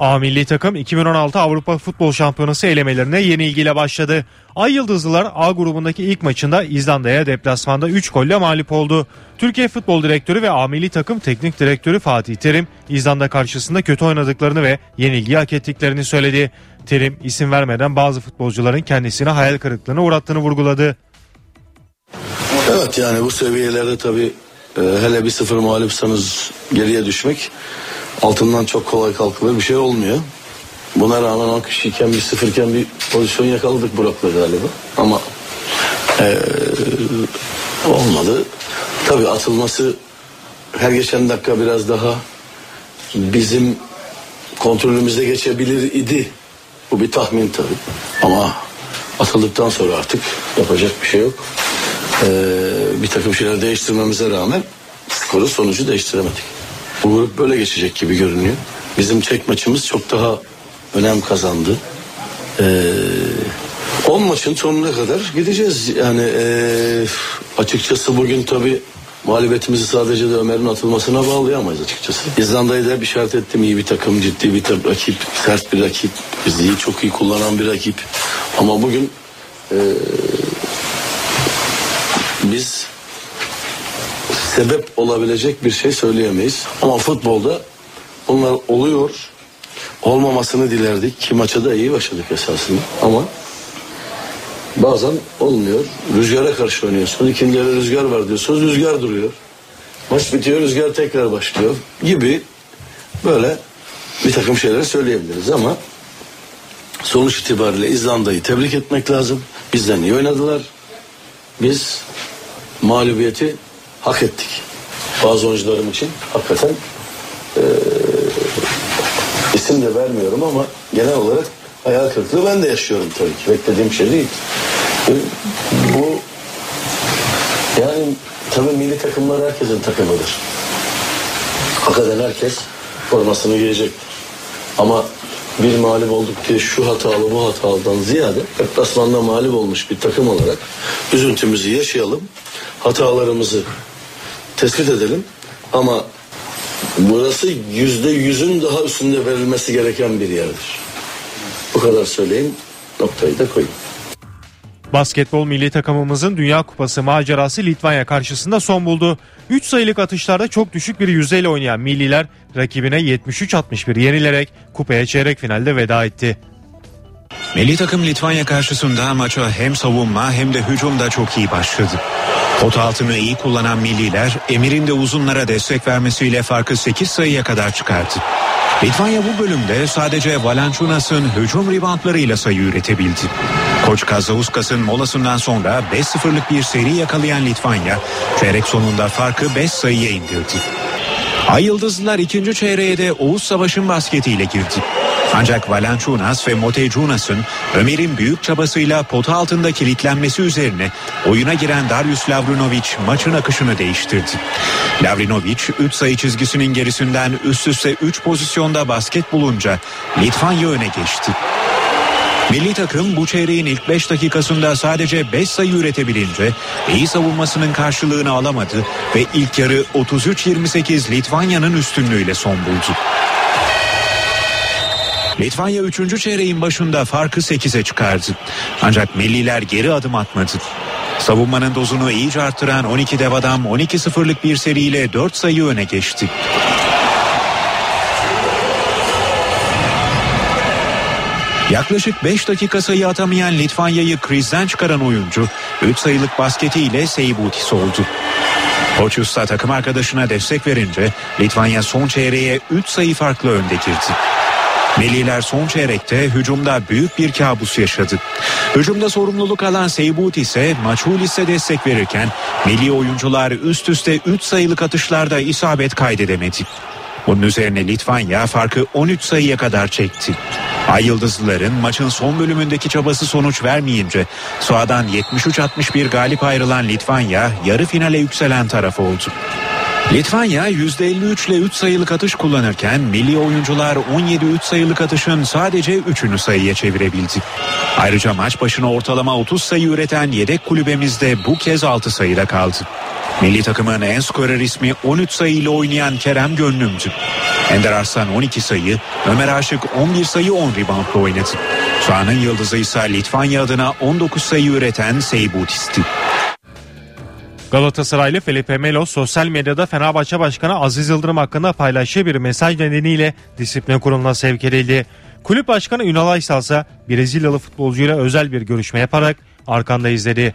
A milli takım iki bin on altı Avrupa Futbol Şampiyonası elemelerine yeni ilgiyle başladı. Ay Yıldızlılar A grubundaki ilk maçında İzlanda'ya deplasmanda üç golle mağlup oldu. Türkiye Futbol Direktörü ve A milli takım teknik direktörü Fatih Terim, İzlanda karşısında kötü oynadıklarını ve yenilgiyi hak ettiklerini söyledi. Terim, isim vermeden bazı futbolcuların kendisine hayal kırıklığına uğrattığını vurguladı. Evet, yani bu seviyelerde tabii hele bir sıfır mağlupsanız geriye düşmek altından çok kolay kalkılır bir şey olmuyor. Buna rağmen alkış iken bir sıfırken bir pozisyon yakaladık Burak'la galiba. Ama ee, olmadı. Tabii atılması her geçen dakika biraz daha bizim kontrolümüzde geçebilir idi. Bu bir tahmin tabii. Ama atıldıktan sonra artık yapacak bir şey yok. E, bir takım şeyler değiştirmemize rağmen skoru, sonucu değiştiremedik. Bu grup böyle geçecek gibi görünüyor. Bizim tek maçımız çok daha önem kazandı. on ee, maçın sonuna kadar gideceğiz. Yani ee, açıkçası bugün tabii mağlubiyetimizi sadece de Ömer'in atılmasına bağlayamayız açıkçası. İzlanda'yı da bir işaret ettim. İyi bir takım, ciddi bir takım, rakip, sert bir rakip. Bizi çok iyi kullanan bir rakip. Ama bugün ee, biz sebep olabilecek bir şey söyleyemeyiz. Ama futbolda bunlar oluyor. Olmamasını dilerdik ki maça da iyi başladık esasında. Ama bazen olmuyor. Rüzgara karşı oynuyorsun. İkinci yarı rüzgar var diyorsunuz. Rüzgar duruyor. Maç bitiyor. Rüzgar tekrar başlıyor gibi böyle bir takım şeyler söyleyebiliriz ama sonuç itibariyle İzlanda'yı tebrik etmek lazım. Bizden iyi oynadılar. Biz mağlubiyeti hak ettik. Bazı oyuncularım için hakikaten ee, isim de vermiyorum ama genel olarak hayal kırıklığı ben de yaşıyorum tabii ki. Beklediğim şey değil. Bu yani tabii milli takımlar herkesin takımıdır. Hakikaten herkes formasını giyecek. Ama bir mağlup olduk diye şu hatalı bu hatalıdan ziyade deplasmanda mağlup olmuş bir takım olarak üzüntümüzü yaşayalım. Hatalarımızı tespit edelim. Ama burası yüzde yüzün daha üstünde verilmesi gereken bir yerdir. Bu kadar söyleyeyim, noktayı da koyayım. Basketbol milli takımımızın Dünya Kupası macerası Litvanya karşısında son buldu. üç sayılık atışlarda çok düşük bir yüzdeyle oynayan milliler rakibine yetmiş üç altmış bir yenilerek kupaya çeyrek finalde veda etti. Milli takım Litvanya karşısında maça hem savunma hem de hücumda çok iyi başladı. Pot altını iyi kullanan milliler Emir'in de uzunlara destek vermesiyle farkı sekiz sayıya kadar çıkarttı. Litvanya bu bölümde sadece Valančunas'ın hücum ribantlarıyla sayı üretebildi. Koç Kazauskas' molasından sonra beş sıfırlık bir seri yakalayan Litvanya çeyrek sonunda farkı beş sayıya indirdi. Ay Yıldızlılar ikinci çeyreğe de Oğuz Savaş'ın basketiyle girdi. Ancak Valančunas ve Montejunas'ın Ömer'in büyük çabasıyla pota altında kilitlenmesi üzerine oyuna giren Darius Lavrinović maçın akışını değiştirdi. Lavrinović üç sayı çizgisinin gerisinden üst üste üç pozisyonda basket bulunca Litvanya öne geçti. Milli takım bu çeyreğin ilk beş dakikasında sadece beş sayı üretebilince iyi savunmasının karşılığını alamadı ve ilk yarı otuz üç yirmi sekiz Litvanya'nın üstünlüğüyle son buldu. Litvanya üçüncü çeyreğin başında farkı sekize çıkardı. Ancak milliler geri adım atmadı. Savunmanın dozunu iyice arttıran on iki dev adam on iki sıfırlık bir seriyle dört sayı öne geçti. Yaklaşık beş dakika sayı atamayan Litvanya'yı krizden çıkaran oyuncu üç sayılık basketiyle Seibutis oldu. Koç Usta takım arkadaşına destek verince Litvanya son çeyreğe üç sayı farklı önde girdi. Milliler son çeyrekte hücumda büyük bir kabus yaşadı. Hücumda sorumluluk alan Seibutis'e Maçulis'e destek verirken milli oyuncular üst üste üç sayılık atışlarda isabet kaydedemedi. Bunun üzerine Litvanya farkı on üç sayıya kadar çekti. Ay Yıldızlıların maçın son bölümündeki çabası sonuç vermeyince sahadan yetmiş üç altmış bir galip ayrılan Litvanya yarı finale yükselen taraf oldu. Litvanya yüzde elli üç ile üç sayılık atış kullanırken milli oyuncular on yedi üç sayılık atışın sadece üçünü sayıya çevirebildi. Ayrıca maç başına ortalama otuz sayı üreten yedek kulübemizde bu kez altı sayıda kaldı. Milli takımın en skorer ismi on üç sayı ile oynayan Kerem Gönlüm'dü. Ender Arslan on iki sayı, Ömer Aşık on bir sayı on reboundla oynadı. Sahanın yıldızı ise Litvanya adına on dokuz sayı üreten Seibutis'ti. Galatasaraylı Felipe Melo sosyal medyada Fenerbahçe Başkanı Aziz Yıldırım hakkında paylaştığı bir mesaj nedeniyle disiplin kuruluna sevk edildi. Kulüp Başkanı Ünal Aysal ise Brezilyalı futbolcuyla özel bir görüşme yaparak arkandayız dedi.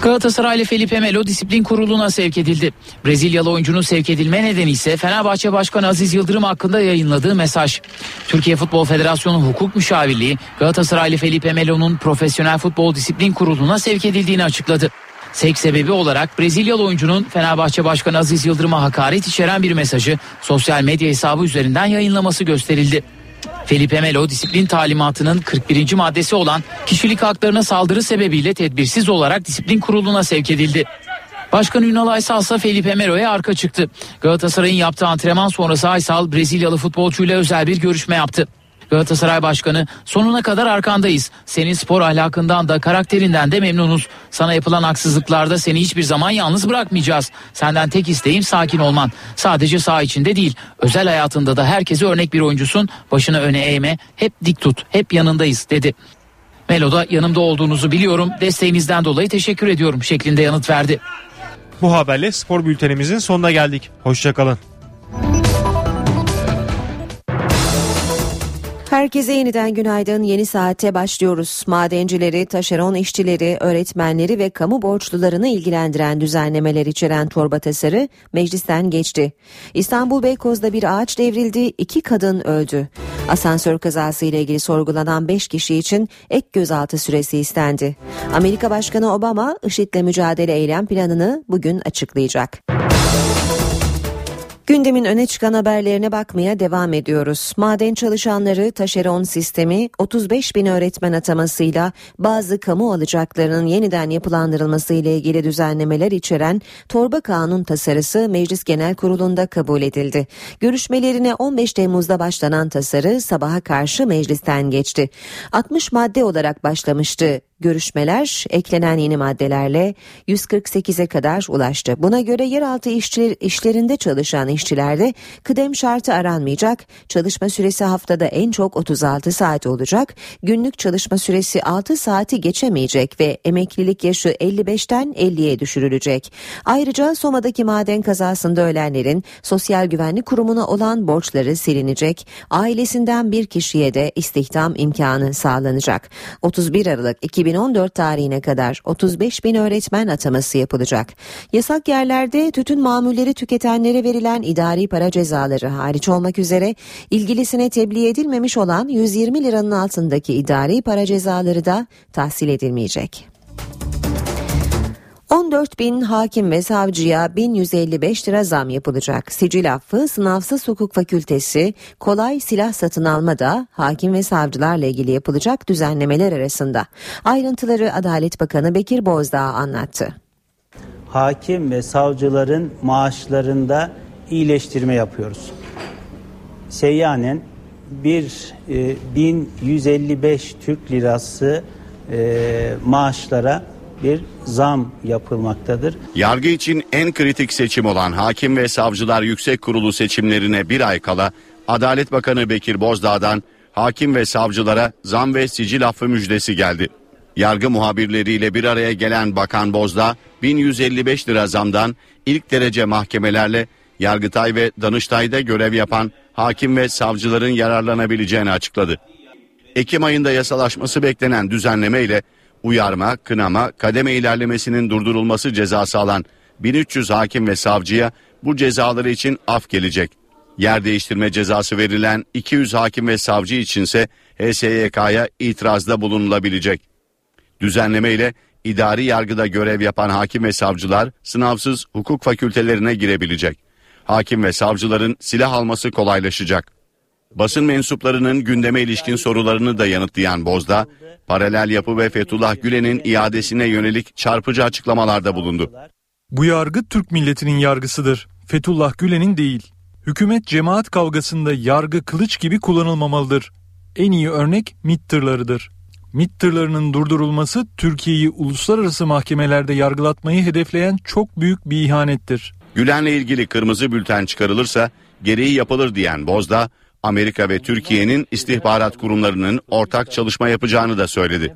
Galatasaraylı Felipe Melo disiplin kuruluna sevk edildi. Brezilyalı oyuncunun sevk edilme nedeni ise Fenerbahçe Başkanı Aziz Yıldırım hakkında yayınladığı mesaj. Türkiye Futbol Federasyonu Hukuk Müşavirliği Galatasaraylı Felipe Melo'nun Profesyonel Futbol Disiplin Kurulu'na sevk edildiğini açıkladı. Sevk sebebi olarak Brezilyalı oyuncunun Fenerbahçe Başkanı Aziz Yıldırım'a hakaret içeren bir mesajı sosyal medya hesabı üzerinden yayınlaması gösterildi. Felipe Melo disiplin talimatının kırk birinci maddesi olan kişilik haklarına saldırı sebebiyle tedbirsiz olarak disiplin kuruluna sevk edildi. Başkan Ünal Aysal ise Felipe Melo'ya arka çıktı. Galatasaray'ın yaptığı antrenman sonrası Aysal Brezilyalı futbolcuyla özel bir görüşme yaptı. Galatasaray Başkanı sonuna kadar arkandayız. Senin spor ahlakından da karakterinden de memnunuz. Sana yapılan haksızlıklarda seni hiçbir zaman yalnız bırakmayacağız. Senden tek isteğim sakin olman. Sadece saha içinde değil, özel hayatında da herkese örnek bir oyuncusun. Başını öne eğme, hep dik tut, hep yanındayız dedi. Melo'da yanımda olduğunuzu biliyorum, desteğinizden dolayı teşekkür ediyorum şeklinde yanıt verdi. Bu haberle spor bültenimizin sonuna geldik. Hoşçakalın. Herkese yeniden günaydın. Yeni saate başlıyoruz. Madencileri, taşeron işçileri, öğretmenleri ve kamu borçlularını ilgilendiren düzenlemeler içeren torba tasarı meclisten geçti. İstanbul Beykoz'da bir ağaç devrildi, iki kadın öldü. Asansör kazası ile ilgili sorgulanan beş kişi için ek gözaltı süresi istendi. Amerika Başkanı Obama, IŞİD'le mücadele eylem planını bugün açıklayacak. Gündemin öne çıkan haberlerine bakmaya devam ediyoruz. Maden çalışanları, taşeron sistemi, otuz beş bin öğretmen atamasıyla bazı kamu alacaklarının yeniden yapılandırılması ile ilgili düzenlemeler içeren torba kanun tasarısı Meclis Genel Kurulu'nda kabul edildi. Görüşmelerine on beş Temmuz'da başlanan tasarı sabaha karşı meclisten geçti. altmış madde olarak başlamıştı. Görüşmeler eklenen yeni maddelerle yüz kırk sekize kadar ulaştı. Buna göre yeraltı işçiler, işlerinde çalışan işçilerde kıdem şartı aranmayacak. Çalışma süresi haftada en çok otuz altı saat olacak. Günlük çalışma süresi altı saati geçemeyecek ve emeklilik yaşı elli beşten elliye düşürülecek. Ayrıca Soma'daki maden kazasında ölenlerin Sosyal Güvenlik Kurumu'na olan borçları silinecek. Ailesinden bir kişiye de istihdam imkanı sağlanacak. otuz bir Aralık iki bin on dört tarihine kadar otuz beş bin öğretmen ataması yapılacak. Yasak yerlerde tütün mamulleri tüketenlere verilen idari para cezaları hariç olmak üzere ilgilisine tebliğ edilmemiş olan yüz yirmi liranın altındaki idari para cezaları da tahsil edilmeyecek. on dört bin hakim ve savcıya bin yüz elli beş lira zam yapılacak. Sicil affı, sınavsız hukuk fakültesi, kolay silah satın alma da hakim ve savcılarla ilgili yapılacak düzenlemeler arasında. Ayrıntıları Adalet Bakanı Bekir Bozdağ anlattı. Hakim ve savcıların maaşlarında iyileştirme yapıyoruz. Seyyanen bir e, bin yüz elli beş Türk lirası e, maaşlara bir zam yapılmaktadır. Yargı için en kritik seçim olan Hakim ve Savcılar Yüksek Kurulu seçimlerine bir ay kala Adalet Bakanı Bekir Bozdağ'dan hakim ve savcılara zam ve sicil affı müjdesi geldi. Yargı muhabirleriyle bir araya gelen Bakan Bozdağ, bin yüz elli beş lira zamdan ilk derece mahkemelerle Yargıtay ve Danıştay'da görev yapan hakim ve savcıların yararlanabileceğini açıkladı. Ekim ayında yasalaşması beklenen düzenleme ile uyarma, kınama, kademe ilerlemesinin durdurulması cezası alan bin üç yüz hakim ve savcıya bu cezaları için af gelecek. Yer değiştirme cezası verilen iki yüz hakim ve savcı içinse H S Y K'ya itirazda bulunulabilecek. Düzenleme ile idari yargıda görev yapan hakim ve savcılar sınavsız hukuk fakültelerine girebilecek. Hakim ve savcıların silah alması kolaylaşacak. Basın mensuplarının gündeme ilişkin sorularını da yanıtlayan Bozdağ, Paralel Yapı ve Fethullah Gülen'in iadesine yönelik çarpıcı açıklamalarda bulundu. Bu yargı Türk milletinin yargısıdır. Fethullah Gülen'in değil. Hükümet cemaat kavgasında yargı kılıç gibi kullanılmamalıdır. En iyi örnek MİT tırlarıdır. MİT tırlarının durdurulması Türkiye'yi uluslararası mahkemelerde yargılatmayı hedefleyen çok büyük bir ihanettir. Gülen'le ilgili kırmızı bülten çıkarılırsa gereği yapılır diyen Bozdağ, Amerika ve Türkiye'nin istihbarat kurumlarının ortak çalışma yapacağını da söyledi.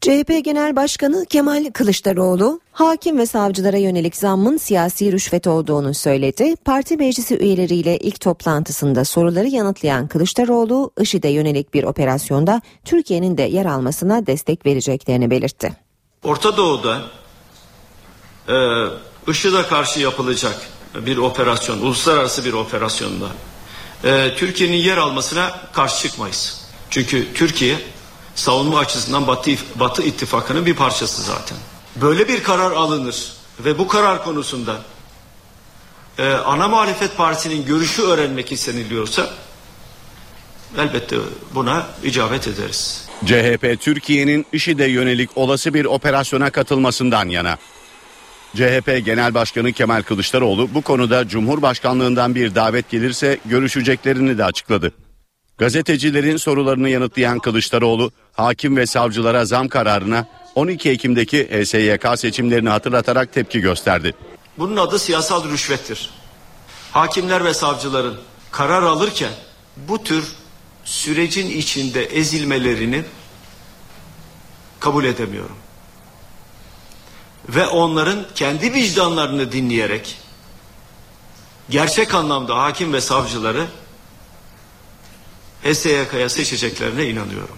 C H P Genel Başkanı Kemal Kılıçdaroğlu, hakim ve savcılara yönelik zammın siyasi rüşvet olduğunu söyledi. Parti meclisi üyeleriyle ilk toplantısında soruları yanıtlayan Kılıçdaroğlu, IŞİD'e yönelik bir operasyonda Türkiye'nin de yer almasına destek vereceklerini belirtti. Orta Doğu'da e, IŞİD'e karşı yapılacak bir operasyon, uluslararası bir operasyonda Türkiye'nin yer almasına karşı çıkmayız. Çünkü Türkiye savunma açısından Batı, Batı ittifakının bir parçası zaten. Böyle bir karar alınır ve bu karar konusunda e, ana muhalefet partisinin görüşü öğrenmek isteniliyorsa elbette buna icabet ederiz. C H P Türkiye'nin IŞİD'e yönelik olası bir operasyona katılmasından yana. C H P Genel Başkanı Kemal Kılıçdaroğlu bu konuda Cumhurbaşkanlığından bir davet gelirse görüşeceklerini de açıkladı. Gazetecilerin sorularını yanıtlayan Kılıçdaroğlu, hakim ve savcılara zam kararına on iki Ekim'deki H S Y K seçimlerini hatırlatarak tepki gösterdi. Bunun adı siyasal rüşvettir. Hakimler ve savcıların karar alırken bu tür sürecin içinde ezilmelerini kabul edemiyorum. ve onların kendi vicdanlarını dinleyerek gerçek anlamda hakim ve savcıları H S Y K'ya seçeceklerine inanıyorum.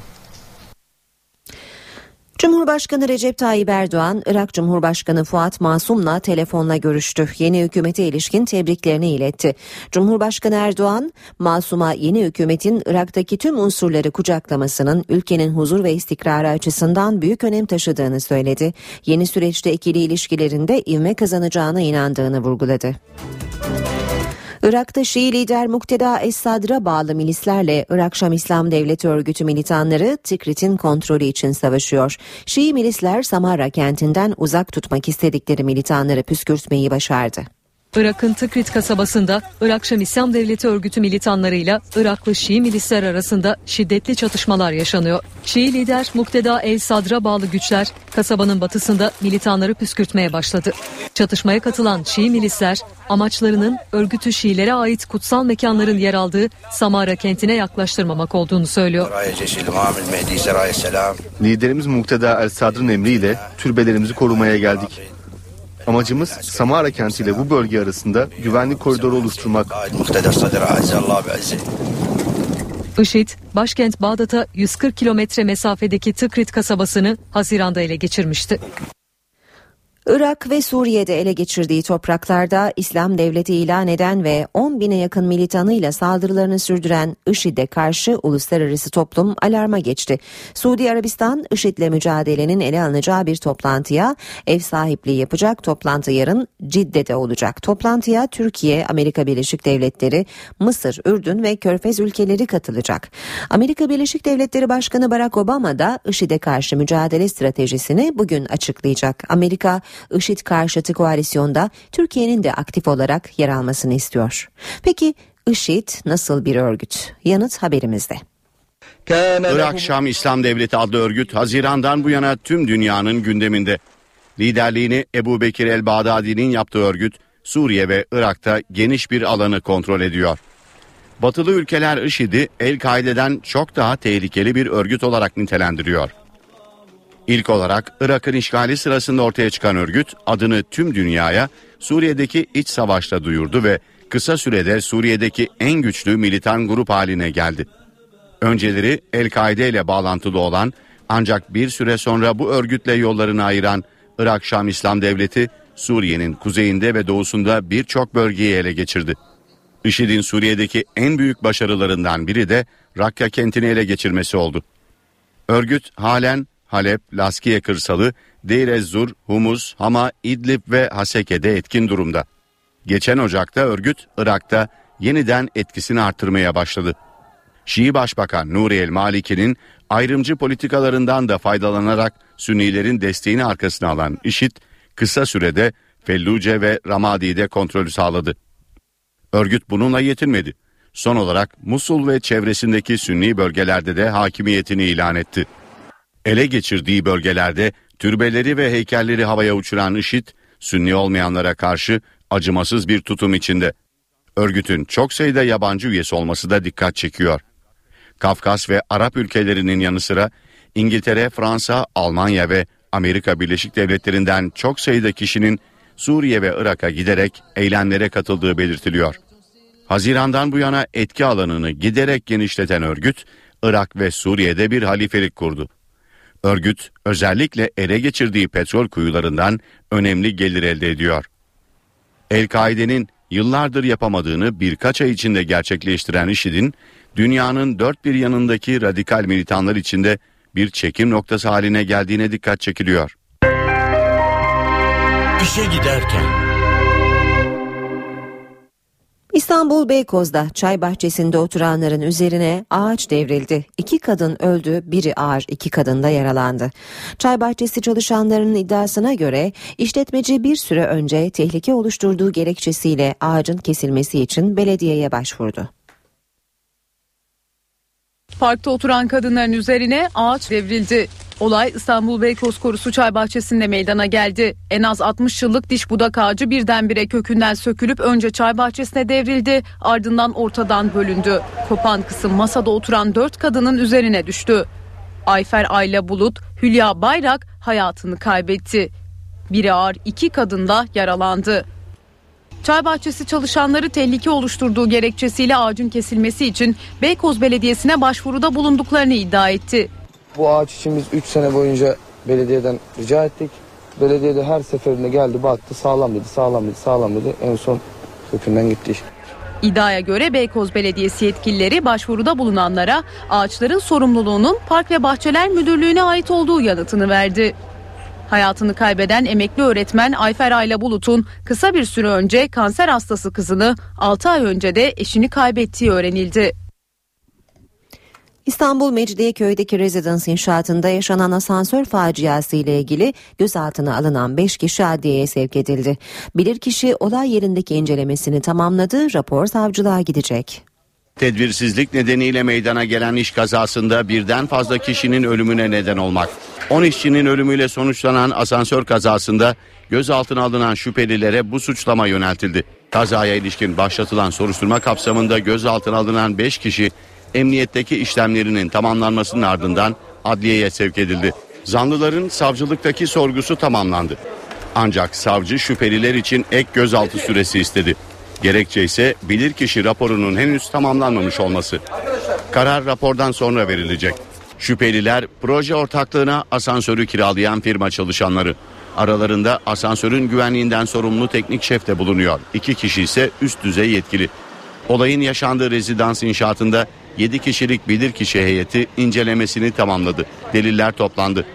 Cumhurbaşkanı Recep Tayyip Erdoğan, Irak Cumhurbaşkanı Fuat Masum'la telefonla görüştü. Yeni hükümete ilişkin tebriklerini iletti. Cumhurbaşkanı Erdoğan, Masum'a yeni hükümetin Irak'taki tüm unsurları kucaklamasının ülkenin huzur ve istikrarı açısından büyük önem taşıdığını söyledi. Yeni süreçte ikili ilişkilerinde ivme kazanacağına inandığını vurguladı. Irak'ta Şii lider Mukteda Es-Sadr'a bağlı milislerle Irak Şam İslam Devleti Örgütü militanları Tikrit'in kontrolü için savaşıyor. Şii milisler Samarra kentinden uzak tutmak istedikleri militanları püskürtmeyi başardı. Irak'ın Tikrit kasabasında Irak Şam İslam Devleti Örgütü militanlarıyla Iraklı Şii milisler arasında şiddetli çatışmalar yaşanıyor. Şii lider Mukteda Es-Sadr'a bağlı güçler kasabanın batısında militanları püskürtmeye başladı. Çatışmaya katılan Şii milisler amaçlarının örgütü Şiilere ait kutsal mekanların yer aldığı Samarra kentine yaklaştırmamak olduğunu söylüyor. Liderimiz Mukteda Es-Sadr'ın emriyle türbelerimizi korumaya geldik. Amacımız Samarra kenti ile bu bölge arasında güvenlik koridoru oluşturmak. IŞİD, başkent Bağdat'a yüz kırk kilometre mesafedeki Tikrit kasabasını Haziran'da ele geçirmişti. Irak ve Suriye'de ele geçirdiği topraklarda İslam Devleti ilan eden ve on bine yakın militanıyla saldırılarını sürdüren IŞİD'e karşı uluslararası toplum alarma geçti. Suudi Arabistan, IŞİD'le mücadelenin ele alınacağı bir toplantıya ev sahipliği yapacak. Toplantı yarın Cidde'de olacak. Toplantıya Türkiye, Amerika Birleşik Devletleri, Mısır, Ürdün ve Körfez ülkeleri katılacak. Amerika Birleşik Devletleri Başkanı Barack Obama da IŞİD'e karşı mücadele stratejisini bugün açıklayacak. Amerika, IŞİD karşıtı koalisyonda Türkiye'nin de aktif olarak yer almasını istiyor. Peki IŞİD nasıl bir örgüt? Yanıt haberimizde. Irak Şam İslam Devleti adlı örgüt Haziran'dan bu yana tüm dünyanın gündeminde. Liderliğini Ebu Bekir el-Bağdadi'nin yaptığı örgüt Suriye ve Irak'ta geniş bir alanı kontrol ediyor. Batılı ülkeler IŞİD'i El-Kaide'den çok daha tehlikeli bir örgüt olarak nitelendiriyor. İlk olarak Irak'ın işgali sırasında ortaya çıkan örgüt adını tüm dünyaya Suriye'deki iç savaşla duyurdu ve kısa sürede Suriye'deki en güçlü militan grup haline geldi. Önceleri El-Kaide ile bağlantılı olan ancak bir süre sonra bu örgütle yollarını ayıran Irak Şam İslam Devleti Suriye'nin kuzeyinde ve doğusunda birçok bölgeyi ele geçirdi. IŞİD'in Suriye'deki en büyük başarılarından biri de Rakka kentini ele geçirmesi oldu. Örgüt halen Halep, Laskiye kırsalı, Deir ez-Zor, Humus, Hama, İdlib ve Haseke'de etkin durumda. Geçen Ocak'ta örgüt Irak'ta yeniden etkisini artırmaya başladı. Şii Başbakan Nuri el-Maliki'nin ayrımcı politikalarından da faydalanarak Sünnilerin desteğini arkasına alan IŞİD, kısa sürede Felluce ve Ramadi'de kontrolü sağladı. Örgüt bununla yetinmedi. Son olarak Musul ve çevresindeki Sünni bölgelerde de hakimiyetini ilan etti. Ele geçirdiği bölgelerde türbeleri ve heykelleri havaya uçuran IŞİD, Sünni olmayanlara karşı acımasız bir tutum içinde. Örgütün çok sayıda yabancı üyesi olması da dikkat çekiyor. Kafkas ve Arap ülkelerinin yanı sıra İngiltere, Fransa, Almanya ve Amerika Birleşik Devletleri'nden çok sayıda kişinin Suriye ve Irak'a giderek eylemlere katıldığı belirtiliyor. Haziran'dan bu yana etki alanını giderek genişleten örgüt, Irak ve Suriye'de bir halifelik kurdu. Örgüt özellikle ele geçirdiği petrol kuyularından önemli gelir elde ediyor. El-Kaide'nin yıllardır yapamadığını birkaç ay içinde gerçekleştiren IŞİD'in dünyanın dört bir yanındaki radikal militanlar içinde bir çekim noktası haline geldiğine dikkat çekiliyor. İşe giderken. İstanbul Beykoz'da çay bahçesinde oturanların üzerine ağaç devrildi. İki kadın öldü, biri ağır, iki kadın da yaralandı. Çay bahçesi çalışanlarının iddiasına göre işletmeci bir süre önce tehlike oluşturduğu gerekçesiyle ağacın kesilmesi için belediyeye başvurdu. Parkta oturan kadınların üzerine ağaç devrildi. Olay İstanbul Beykoz Korusu Çay Bahçesi'nde meydana geldi. En az altmış yıllık diş budak ağacı birdenbire kökünden sökülüp önce çay bahçesine devrildi, ardından ortadan bölündü. Kopan kısım masada oturan dört kadının üzerine düştü. Ayfer Ayla Bulut, Hülya Bayrak hayatını kaybetti. biri ağır iki kadın da yaralandı. Çay bahçesi çalışanları tehlike oluşturduğu gerekçesiyle ağacın kesilmesi için Beykoz Belediyesi'ne başvuruda bulunduklarını iddia etti. Bu ağaç için biz üç sene boyunca belediyeden rica ettik. Belediye de her seferinde geldi, baktı, sağlam dedi, sağlam dedi, sağlam dedi. En son kökünden gitti iş. İddiaya göre Beykoz Belediyesi yetkilileri başvuruda bulunanlara ağaçların sorumluluğunun Park ve Bahçeler Müdürlüğü'ne ait olduğu yanıtını verdi. Hayatını kaybeden emekli öğretmen Ayfer Ayla Bulut'un kısa bir süre önce kanser hastası kızını, altı ay önce de eşini kaybettiği öğrenildi. İstanbul Mecidiyeköy'deki rezidans inşaatında yaşanan asansör faciası ile ilgili gözaltına alınan beş kişi adliyeye sevk edildi. Bilirkişi olay yerindeki incelemesini tamamladı, rapor savcılığa gidecek. Tedbirsizlik nedeniyle meydana gelen iş kazasında birden fazla kişinin ölümüne neden olmak. on işçinin ölümüyle sonuçlanan asansör kazasında gözaltına alınan şüphelilere bu suçlama yöneltildi. Kazaya ilişkin başlatılan soruşturma kapsamında gözaltına alınan beş kişi emniyetteki işlemlerinin tamamlanmasının ardından adliyeye sevk edildi. Zanlıların savcılıktaki sorgusu tamamlandı. Ancak savcı şüpheliler için ek gözaltı süresi istedi. Gerekçe ise bilirkişi raporunun henüz tamamlanmamış olması. Karar rapordan sonra verilecek. Şüpheliler proje ortaklığına asansörü kiralayan firma çalışanları. Aralarında asansörün güvenliğinden sorumlu teknik şef de bulunuyor. İki kişi ise üst düzey yetkili. Olayın yaşandığı rezidans inşaatında yedi kişilik bilirkişi heyeti incelemesini tamamladı. Deliller toplandı.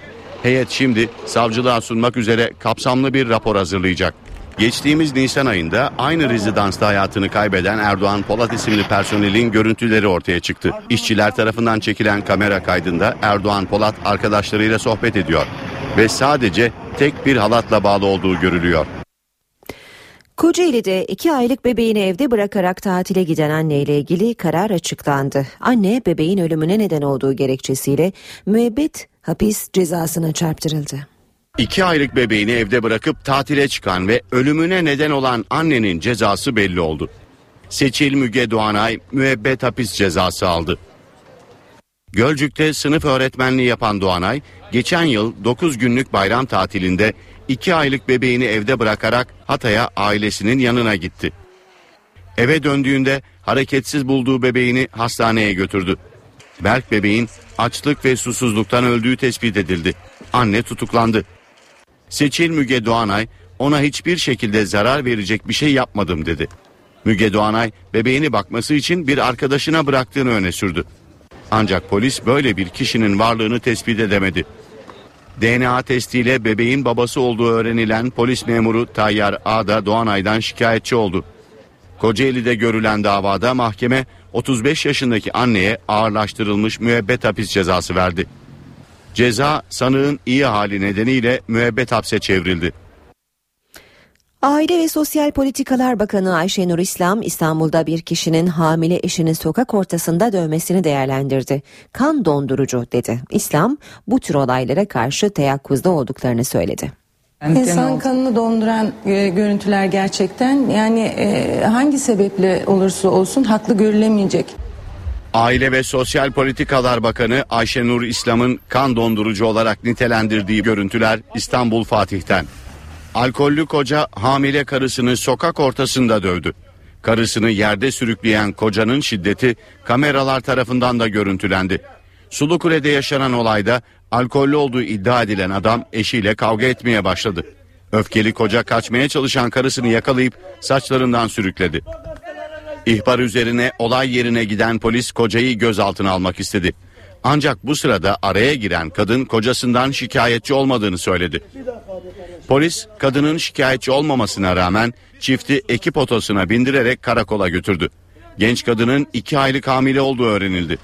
Heyet şimdi savcılığa sunmak üzere kapsamlı bir rapor hazırlayacak. Geçtiğimiz Nisan ayında aynı rezidansta hayatını kaybeden Erdoğan Polat isimli personelin görüntüleri ortaya çıktı. İşçiler tarafından çekilen kamera kaydında Erdoğan Polat arkadaşlarıyla sohbet ediyor ve sadece tek bir halatla bağlı olduğu görülüyor. Kocaeli'de iki aylık bebeğini evde bırakarak tatile giden anneyle ilgili karar açıklandı. Anne bebeğin ölümüne neden olduğu gerekçesiyle müebbet hapis cezasına çarptırıldı. İki aylık bebeğini evde bırakıp tatile çıkan ve ölümüne neden olan annenin cezası belli oldu. Seçil Müge Doğanay müebbet hapis cezası aldı. Gölcük'te sınıf öğretmenliği yapan Doğanay, geçen yıl dokuz günlük bayram tatilinde iki aylık bebeğini evde bırakarak Hatay'a ailesinin yanına gitti. Eve döndüğünde hareketsiz bulduğu bebeğini hastaneye götürdü. Berk bebeğin açlık ve susuzluktan öldüğü tespit edildi. Anne tutuklandı. Seçil Müge Doğanay ona hiçbir şekilde zarar verecek bir şey yapmadım dedi. Müge Doğanay bebeğini bakması için bir arkadaşına bıraktığını öne sürdü. Ancak polis böyle bir kişinin varlığını tespit edemedi. D N A testiyle bebeğin babası olduğu öğrenilen polis memuru Tayyar A da Doğanay'dan şikayetçi oldu. Kocaeli'de görülen davada mahkeme otuz beş yaşındaki anneye ağırlaştırılmış müebbet hapis cezası verdi. Ceza sanığın iyi hali nedeniyle müebbet hapse çevrildi. Aile ve Sosyal Politikalar Bakanı Ayşenur İslam, İstanbul'da bir kişinin hamile eşini sokak ortasında dövmesini değerlendirdi. Kan dondurucu dedi. İslam, bu tür olaylara karşı teyakkuzda olduklarını söyledi. İnsan kanını donduran e, görüntüler gerçekten yani e, hangi sebeple olursa olsun haklı görülemeyecek. Aile ve Sosyal Politikalar Bakanı Ayşenur İslam'ın kan dondurucu olarak nitelendirdiği görüntüler İstanbul Fatih'ten. Alkollü koca hamile karısını sokak ortasında dövdü. Karısını yerde sürükleyen kocanın şiddeti kameralar tarafından da görüntülendi. Sulukule'de yaşanan olayda alkollü olduğu iddia edilen adam eşiyle kavga etmeye başladı. Öfkeli koca kaçmaya çalışan karısını yakalayıp saçlarından sürükledi. İhbar üzerine olay yerine giden polis kocayı gözaltına almak istedi. Ancak bu sırada araya giren kadın kocasından şikayetçi olmadığını söyledi. Polis kadının şikayetçi olmamasına rağmen çifti ekip otosuna bindirerek karakola götürdü. Genç kadının iki aylık hamile olduğu öğrenildi.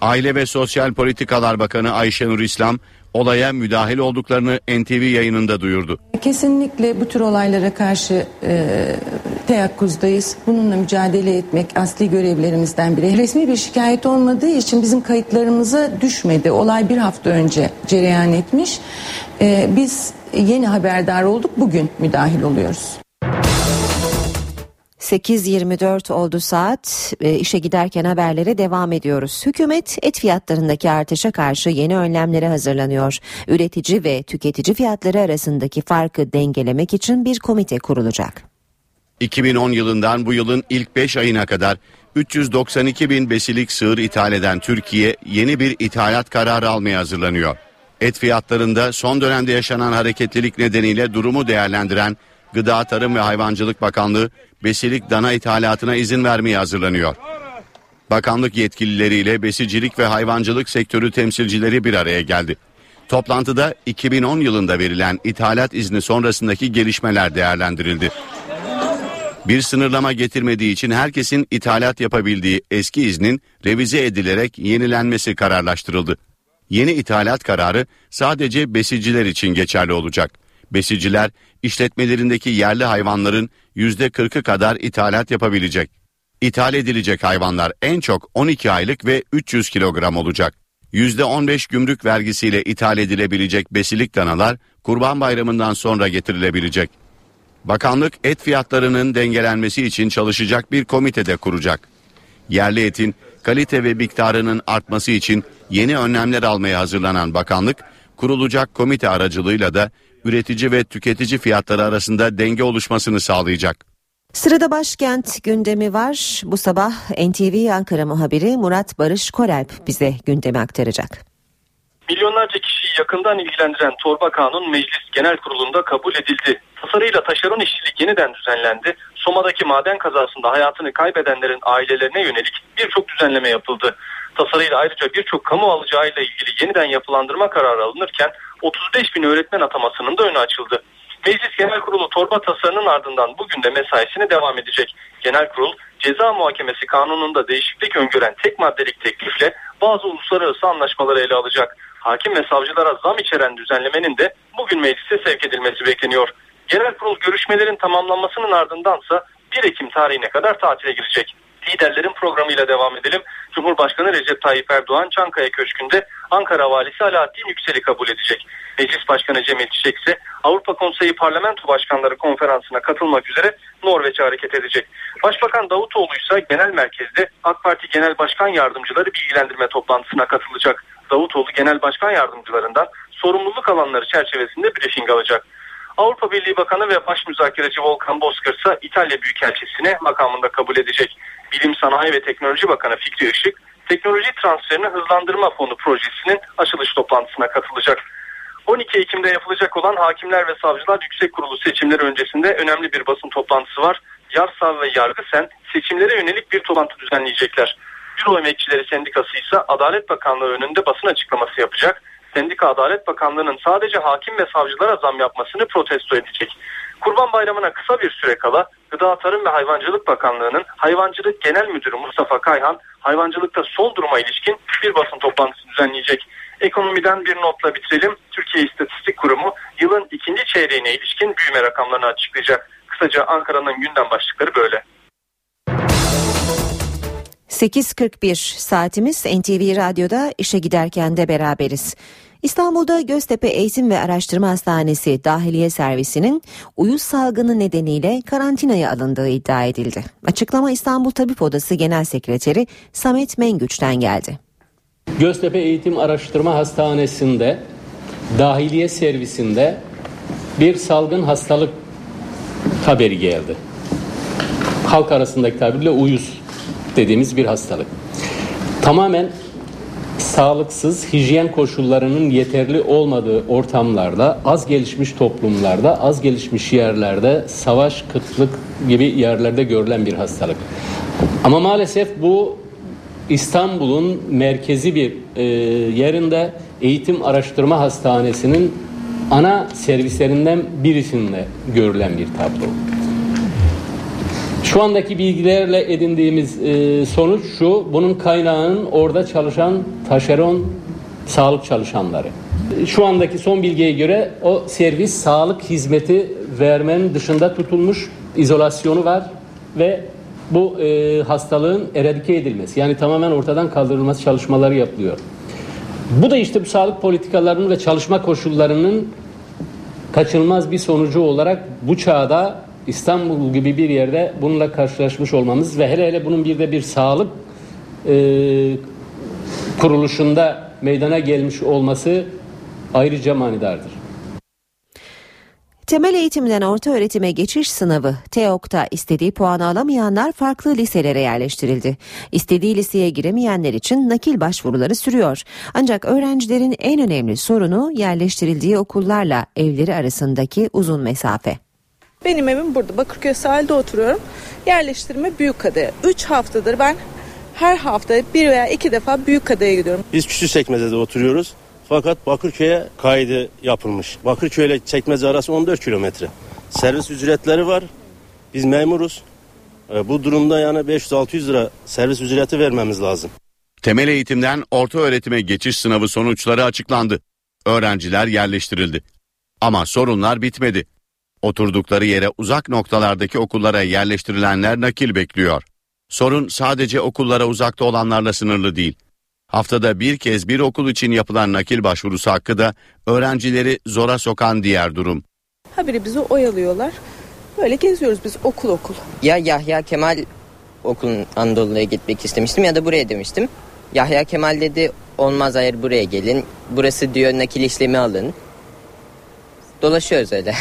Aile ve Sosyal Politikalar Bakanı Ayşenur İslam olaya müdahil olduklarını N T V yayınında duyurdu. Kesinlikle bu tür olaylara karşı e, teyakkuzdayız. Bununla mücadele etmek asli görevlerimizden biri. Resmi bir şikayet olmadığı için bizim kayıtlarımıza düşmedi. Olay bir hafta önce cereyan etmiş. E, biz yeni haberdar olduk. Bugün müdahil oluyoruz. sekiz yirmi dört oldu saat. E, işe giderken haberlere devam ediyoruz. Hükümet et fiyatlarındaki artışa karşı yeni önlemlere hazırlanıyor. Üretici ve tüketici fiyatları arasındaki farkı dengelemek için bir komite kurulacak. iki bin on yılından bu yılın ilk beş ayına kadar üç yüz doksan iki bin besilik sığır ithal eden Türkiye yeni bir ithalat kararı almaya hazırlanıyor. Et fiyatlarında son dönemde yaşanan hareketlilik nedeniyle durumu değerlendiren Gıda, Tarım ve Hayvancılık Bakanlığı besilik dana ithalatına izin vermeye hazırlanıyor. Bakanlık yetkilileriyle besicilik ve hayvancılık sektörü temsilcileri bir araya geldi. Toplantıda iki bin on yılında verilen ithalat izni sonrasındaki gelişmeler değerlendirildi. Bir sınırlama getirmediği için herkesin ithalat yapabildiği eski iznin revize edilerek yenilenmesi kararlaştırıldı. Yeni ithalat kararı sadece besiciler için geçerli olacak. Besiciler işletmelerindeki yerli hayvanların yüzde kırkı kadar ithalat yapabilecek. İthal edilecek hayvanlar en çok on iki aylık ve üç yüz kilogram olacak. yüzde on beş gümrük vergisiyle ithal edilebilecek besilik danalar Kurban Bayramı'ndan sonra getirilebilecek. Bakanlık et fiyatlarının dengelenmesi için çalışacak bir komite de kuracak. Yerli etin kalite ve miktarının artması için yeni önlemler almaya hazırlanan bakanlık, kurulacak komite aracılığıyla da üretici ve tüketici fiyatları arasında denge oluşmasını sağlayacak. Sırada başkent gündemi var. Bu sabah N T V Ankara muhabiri Murat Barış Koralp bize gündemi aktaracak. Milyonlarca kişiyi yakından ilgilendiren torba kanun meclis genel kurulunda kabul edildi. Tasarıyla taşeron işçilik yeniden düzenlendi. Soma'daki maden kazasında hayatını kaybedenlerin ailelerine yönelik birçok düzenleme yapıldı. Tasarıyla ayrıca birçok kamu alacağıyla ilgili yeniden yapılandırma kararı alınırken otuz beş bin öğretmen atamasının da önü açıldı. Meclis Genel Kurulu torba tasarının ardından bugün de mesaisine devam edecek. Genel Kurul, ceza muhakemesi kanununda değişiklik öngören tek maddelik teklifle bazı uluslararası anlaşmaları ele alacak. Hakim ve savcılara zam içeren düzenlemenin de bugün meclise sevk edilmesi bekleniyor. Genel Kurul görüşmelerin tamamlanmasının ardındansa bir Ekim tarihine kadar tatile girecek. Liderlerin programıyla devam edelim. Cumhurbaşkanı Recep Tayyip Erdoğan Çankaya Köşkü'nde Ankara Valisi Alaaddin Yüksel'i kabul edecek. Meclis Başkanı Cem Yakışan ise Avrupa Konseyi Parlamento Başkanları Konferansı'na katılmak üzere Norveç'e hareket edecek. Başbakan Davutoğlu ise genel merkezde AK Parti Genel Başkan Yardımcıları bilgilendirme toplantısına katılacak. Davutoğlu Genel Başkan Yardımcılarından sorumluluk alanları çerçevesinde briefing alacak. Avrupa Birliği Bakanı ve baş müzakereci Volkan Bozkır ise İtalya Büyükelçisi'ni makamında kabul edecek. Bilim, Sanayi ve Teknoloji Bakanı Fikri Işık, teknoloji transferini hızlandırma fonu projesinin açılış toplantısına katılacak. on iki Ekim'de yapılacak olan Hakimler ve Savcılar Yüksek Kurulu seçimleri öncesinde önemli bir basın toplantısı var. Yarsav ve Yargısen seçimlere yönelik bir toplantı düzenleyecekler. Büro Emekçileri Sendikası ise Adalet Bakanlığı önünde basın açıklaması yapacak. Sendika Adalet Bakanlığı'nın sadece hakim ve savcılara zam yapmasını protesto edecek. Kurban Bayramı'na kısa bir süre kala Gıda, Tarım ve Hayvancılık Bakanlığı'nın Hayvancılık Genel Müdürü Mustafa Kayhan, hayvancılıkta son duruma ilişkin bir basın toplantısı düzenleyecek. Ekonomiden bir notla bitirelim. Türkiye İstatistik Kurumu yılın ikinci çeyreğine ilişkin büyüme rakamlarını açıklayacak. Kısaca Ankara'nın gündem başlıkları böyle. sekiz kırk bir saatimiz. N T V Radyo'da işe giderken de beraberiz. İstanbul'da Göztepe Eğitim ve Araştırma Hastanesi Dahiliye Servisi'nin uyuz salgını nedeniyle karantinaya alındığı iddia edildi. Açıklama İstanbul Tabip Odası Genel Sekreteri Samet Mengüç'ten geldi. Göztepe Eğitim Araştırma Hastanesi'nde Dahiliye Servisi'nde bir salgın hastalık haberi geldi. Halk arasındaki tabirle uyuz dediğimiz bir hastalık. Tamamen sağlıksız, hijyen koşullarının yeterli olmadığı ortamlarda, az gelişmiş toplumlarda, az gelişmiş yerlerde, savaş, kıtlık gibi yerlerde görülen bir hastalık. Ama maalesef bu İstanbul'un merkezi bir e, yerinde Eğitim Araştırma Hastanesi'nin ana servislerinden birisinde görülen bir tablo. Şu andaki bilgilerle edindiğimiz e, sonuç şu, bunun kaynağının orada çalışan taşeron sağlık çalışanları. Şu andaki son bilgiye göre o servis sağlık hizmeti vermenin dışında tutulmuş, izolasyonu var ve bu e, hastalığın eradike edilmesi, yani tamamen ortadan kaldırılması çalışmaları yapılıyor. Bu da işte bu sağlık politikalarının ve çalışma koşullarının kaçınılmaz bir sonucu olarak bu çağda İstanbul gibi bir yerde bununla karşılaşmış olmamız ve hele hele bunun bir de bir sağlık e, kuruluşunda meydana gelmiş olması ayrıca manidardır. Temel eğitimden orta öğretime geçiş sınavı TEOG'da istediği puanı alamayanlar farklı liselere yerleştirildi. İstediği liseye giremeyenler için nakil başvuruları sürüyor. Ancak öğrencilerin en önemli sorunu yerleştirildiği okullarla evleri arasındaki uzun mesafe. Benim evim burada, Bakırköy sahilde oturuyorum. Yerleştirme Büyükkada'ya. Üç haftadır ben her hafta bir veya iki defa Büyükkada'ya gidiyorum. Biz Küçükçekmece'de oturuyoruz. Fakat Bakırköy'e kaydı yapılmış. Bakırköy ile Çekmece arası on dört kilometre. Servis ücretleri var. Biz memuruz. Bu durumda yani beş yüz altı yüz lira servis ücreti vermemiz lazım. Temel eğitimden orta öğretime geçiş sınavı sonuçları açıklandı. Öğrenciler yerleştirildi. Ama sorunlar bitmedi. Oturdukları yere uzak noktalardaki okullara yerleştirilenler nakil bekliyor. Sorun sadece okullara uzakta olanlarla sınırlı değil. Haftada bir kez bir okul için yapılan nakil başvurusu hakkı da öğrencileri zora sokan diğer durum. Habire bizi oyalıyorlar. Böyle geziyoruz biz okul okul. Ya Yahya Kemal okulun Anadolu'ya gitmek istemiştim ya da buraya demiştim. Yahya Kemal dedi olmaz, hayır buraya gelin. Burası diyor, nakil işlemi alın. Dolaşıyoruz öyle.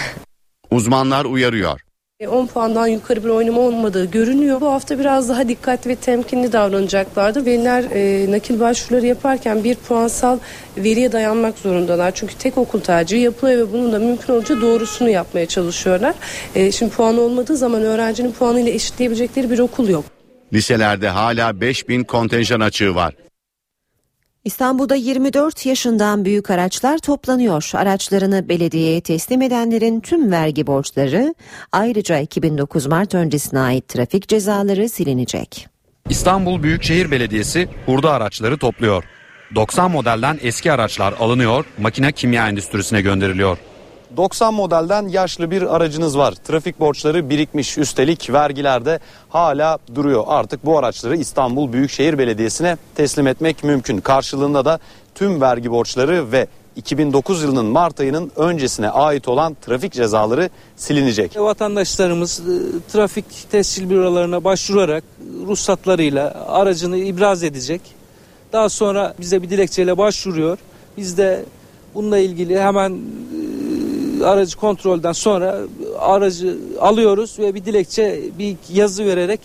Uzmanlar uyarıyor. on puandan yukarı bir oynama olmadığı görünüyor. Bu hafta biraz daha dikkatli ve temkinli davranacaklardır. Veliler e, nakil başvuruları yaparken bir puansal veriye dayanmak zorundalar. Çünkü tek okul tercihi yapılıyor ve bunun da mümkün olunca doğrusunu yapmaya çalışıyorlar. E, şimdi puan olmadığı zaman öğrencinin puanıyla eşitleyebilecekleri bir okul yok. Liselerde hala beş bin kontenjan açığı var. İstanbul'da yirmi dört yaşından büyük araçlar toplanıyor. Araçlarını belediyeye teslim edenlerin tüm vergi borçları, ayrıca iki bin dokuz Mart öncesine ait trafik cezaları silinecek. İstanbul Büyükşehir Belediyesi hurda araçları topluyor. doksan modelden eski araçlar alınıyor, makine kimya endüstrisine gönderiliyor. doksan modelden yaşlı bir aracınız var. Trafik borçları birikmiş, üstelik vergiler de hala duruyor. Artık bu araçları İstanbul Büyükşehir Belediyesi'ne teslim etmek mümkün. Karşılığında da tüm vergi borçları ve iki bin dokuz yılının Mart ayının öncesine ait olan trafik cezaları silinecek. Vatandaşlarımız trafik tescil bürolarına başvurarak ruhsatlarıyla aracını ibraz edecek. Daha sonra bize bir dilekçeyle başvuruyor. Biz de bununla ilgili hemen aracı kontrolden sonra aracı alıyoruz ve bir dilekçe, bir yazı vererek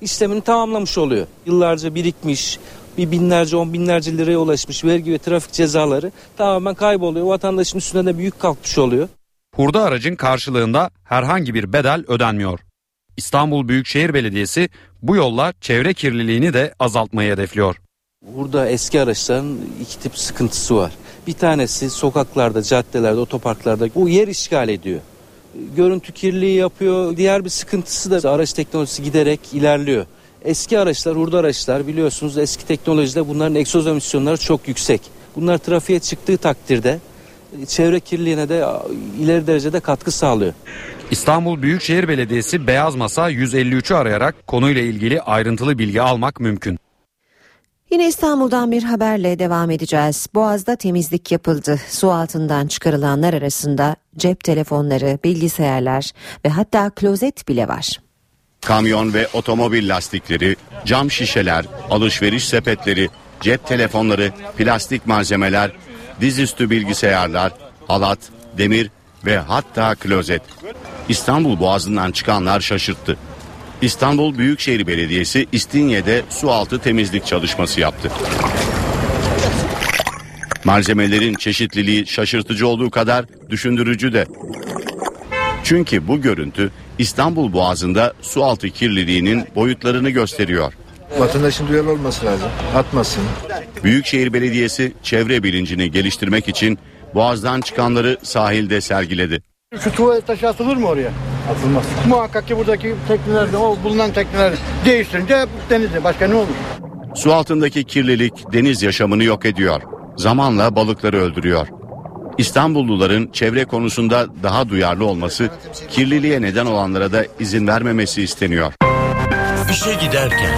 işlemini tamamlamış oluyor. Yıllarca birikmiş, bir binlerce, on binlerce liraya ulaşmış vergi ve trafik cezaları tamamen kayboluyor. Vatandaşın üstüne de büyük kalkmış oluyor. Hurda aracın karşılığında herhangi bir bedel ödenmiyor. İstanbul Büyükşehir Belediyesi bu yolla çevre kirliliğini de azaltmayı hedefliyor. Burada eski araçların iki tip sıkıntısı var. Bir tanesi sokaklarda, caddelerde, otoparklarda bu yer işgal ediyor. Görüntü kirliliği yapıyor. Diğer bir sıkıntısı da araç teknolojisi giderek ilerliyor. Eski araçlar, hurda araçlar biliyorsunuz eski teknolojide bunların egzoz emisyonları çok yüksek. Bunlar trafiğe çıktığı takdirde çevre kirliliğine de ileri derecede katkı sağlıyor. İstanbul Büyükşehir Belediyesi Beyaz Masa yüz elli üçü arayarak konuyla ilgili ayrıntılı bilgi almak mümkün. Yine İstanbul'dan bir haberle devam edeceğiz. Boğaz'da temizlik yapıldı. Su altından çıkarılanlar arasında cep telefonları, bilgisayarlar ve hatta klozet bile var. Kamyon ve otomobil lastikleri, cam şişeler, alışveriş sepetleri, cep telefonları, plastik malzemeler, dizüstü bilgisayarlar, halat, demir ve hatta klozet. İstanbul Boğazı'ndan çıkanlar şaşırttı. İstanbul Büyükşehir Belediyesi İstinye'de su altı temizlik çalışması yaptı. Malzemelerin çeşitliliği şaşırtıcı olduğu kadar düşündürücü de. Çünkü bu görüntü İstanbul Boğazı'nda su altı kirliliğinin boyutlarını gösteriyor. Vatandaşın duyarlı olması lazım, atmasın. Büyükşehir Belediyesi çevre bilincini geliştirmek için Boğaz'dan çıkanları sahilde sergiledi. Şu tuvalet taşı atılır mı oraya? Atılmaz. Muhakkak ki buradaki tekneler de o bulunan tekneler değiştirince denize başka ne olur? Su altındaki kirlilik deniz yaşamını yok ediyor. Zamanla balıkları öldürüyor. İstanbulluların çevre konusunda daha duyarlı olması, kirliliğe neden olanlara da izin vermemesi isteniyor. İşe giderken.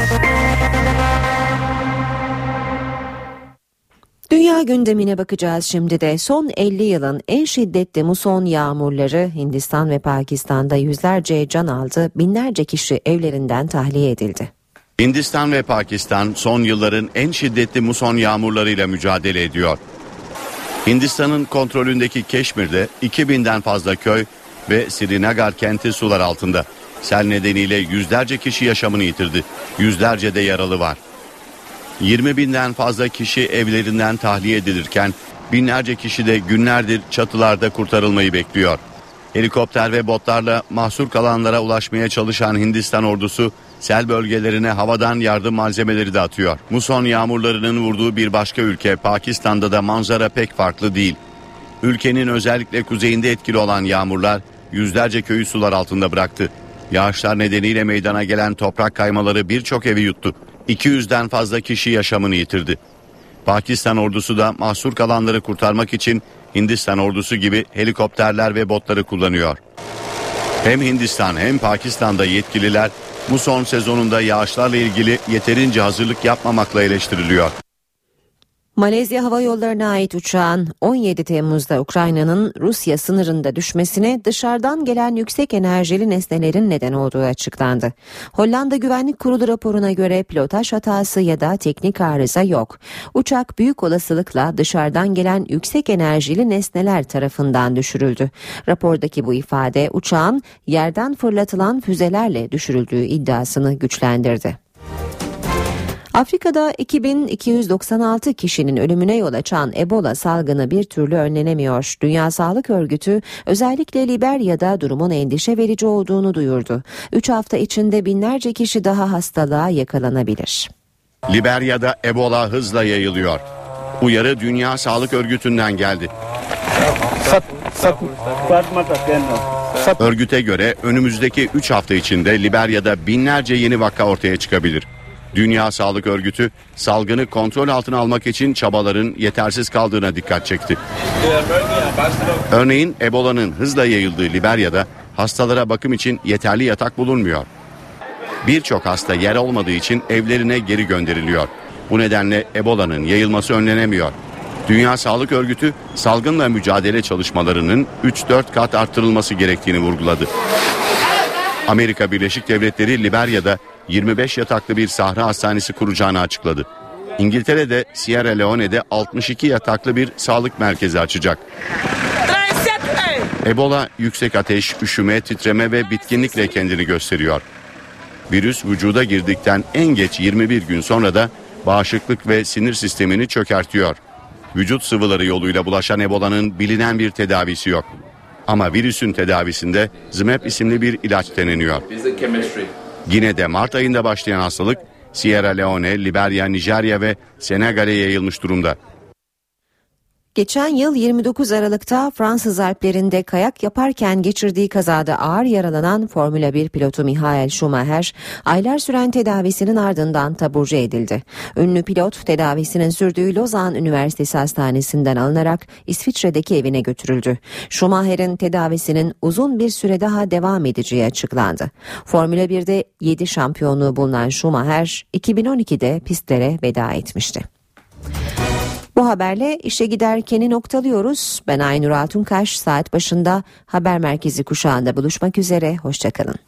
Dünya Dünya gündemine bakacağız şimdi de. Son elli yılın en şiddetli muson yağmurları Hindistan ve Pakistan'da yüzlerce can aldı, binlerce kişi evlerinden tahliye edildi. Hindistan ve Pakistan son yılların en şiddetli muson yağmurlarıyla mücadele ediyor. Hindistan'ın kontrolündeki Keşmir'de iki binden fazla köy ve Srinagar kenti sular altında. Sel nedeniyle yüzlerce kişi yaşamını yitirdi. Yüzlerce de yaralı var. yirmi binden fazla kişi evlerinden tahliye edilirken binlerce kişi de günlerdir çatılarda kurtarılmayı bekliyor. Helikopter ve botlarla mahsur kalanlara ulaşmaya çalışan Hindistan ordusu sel bölgelerine havadan yardım malzemeleri de atıyor. Muson yağmurlarının vurduğu bir başka ülke Pakistan'da da manzara pek farklı değil. Ülkenin özellikle kuzeyinde etkili olan yağmurlar yüzlerce köyü sular altında bıraktı. Yağışlar nedeniyle meydana gelen toprak kaymaları birçok evi yuttu. iki yüzden fazla kişi yaşamını yitirdi. Pakistan ordusu da mahsur kalanları kurtarmak için Hindistan ordusu gibi helikopterler ve botları kullanıyor. Hem Hindistan hem Pakistan'da yetkililer muson sezonunda yağışlarla ilgili yeterince hazırlık yapmamakla eleştiriliyor. Malezya Hava Yolları'na ait uçağın on yedi Temmuz'da Ukrayna'nın Rusya sınırında düşmesine dışarıdan gelen yüksek enerjili nesnelerin neden olduğu açıklandı. Hollanda Güvenlik Kurulu raporuna göre pilotaj hatası ya da teknik arıza yok. Uçak büyük olasılıkla dışarıdan gelen yüksek enerjili nesneler tarafından düşürüldü. Rapordaki bu ifade uçağın yerden fırlatılan füzelerle düşürüldüğü iddiasını güçlendirdi. Afrika'da iki bin iki yüz doksan altı kişinin ölümüne yol açan Ebola salgını bir türlü önlenemiyor. Dünya Sağlık Örgütü özellikle Liberya'da durumun endişe verici olduğunu duyurdu. üç hafta içinde binlerce kişi daha hastalığa yakalanabilir. Liberya'da Ebola hızla yayılıyor. Uyarı Dünya Sağlık Örgütü'nden geldi. Örgüte göre önümüzdeki üç hafta içinde Liberya'da binlerce yeni vaka ortaya çıkabilir. Dünya Sağlık Örgütü salgını kontrol altına almak için çabaların yetersiz kaldığına dikkat çekti. Örneğin Ebola'nın hızla yayıldığı Liberya'da hastalara bakım için yeterli yatak bulunmuyor. Birçok hasta yer olmadığı için evlerine geri gönderiliyor. Bu nedenle Ebola'nın yayılması önlenemiyor. Dünya Sağlık Örgütü salgınla mücadele çalışmalarının üç dört kat artırılması gerektiğini vurguladı. Amerika Birleşik Devletleri Liberya'da yirmi beş yataklı bir sahra hastanesi kuracağını açıkladı. İngiltere'de Sierra Leone'de altmış iki yataklı bir sağlık merkezi açacak. Ebola yüksek ateş, üşüme, titreme ve bitkinlikle kendini gösteriyor. Virüs vücuda girdikten en geç yirmi bir gün sonra da bağışıklık ve sinir sistemini çökertiyor. Vücut sıvıları yoluyla bulaşan Ebola'nın bilinen bir tedavisi yok. Ama virüsün tedavisinde Zmep isimli bir ilaç deneniyor. Yine de Mart ayında başlayan hastalık Sierra Leone, Liberya, Nijerya ve Senegal'e yayılmış durumda. Geçen yıl yirmi dokuz Aralık'ta Fransız Alplerinde kayak yaparken geçirdiği kazada ağır yaralanan Formula bir pilotu Michael Schumacher, aylar süren tedavisinin ardından taburcu edildi. Ünlü pilot tedavisinin sürdüğü Lozan Üniversitesi Hastanesi'nden alınarak İsviçre'deki evine götürüldü. Schumacher'in tedavisinin uzun bir süre daha devam edeceği açıklandı. Formula birde yedi şampiyonluğu bulunan Schumacher, iki bin on ikide pistlere veda etmişti. Bu haberle işe giderkeni noktalıyoruz. Ben Aynur Atunkaş, saat başında haber merkezi kuşağında buluşmak üzere. Hoşçakalın.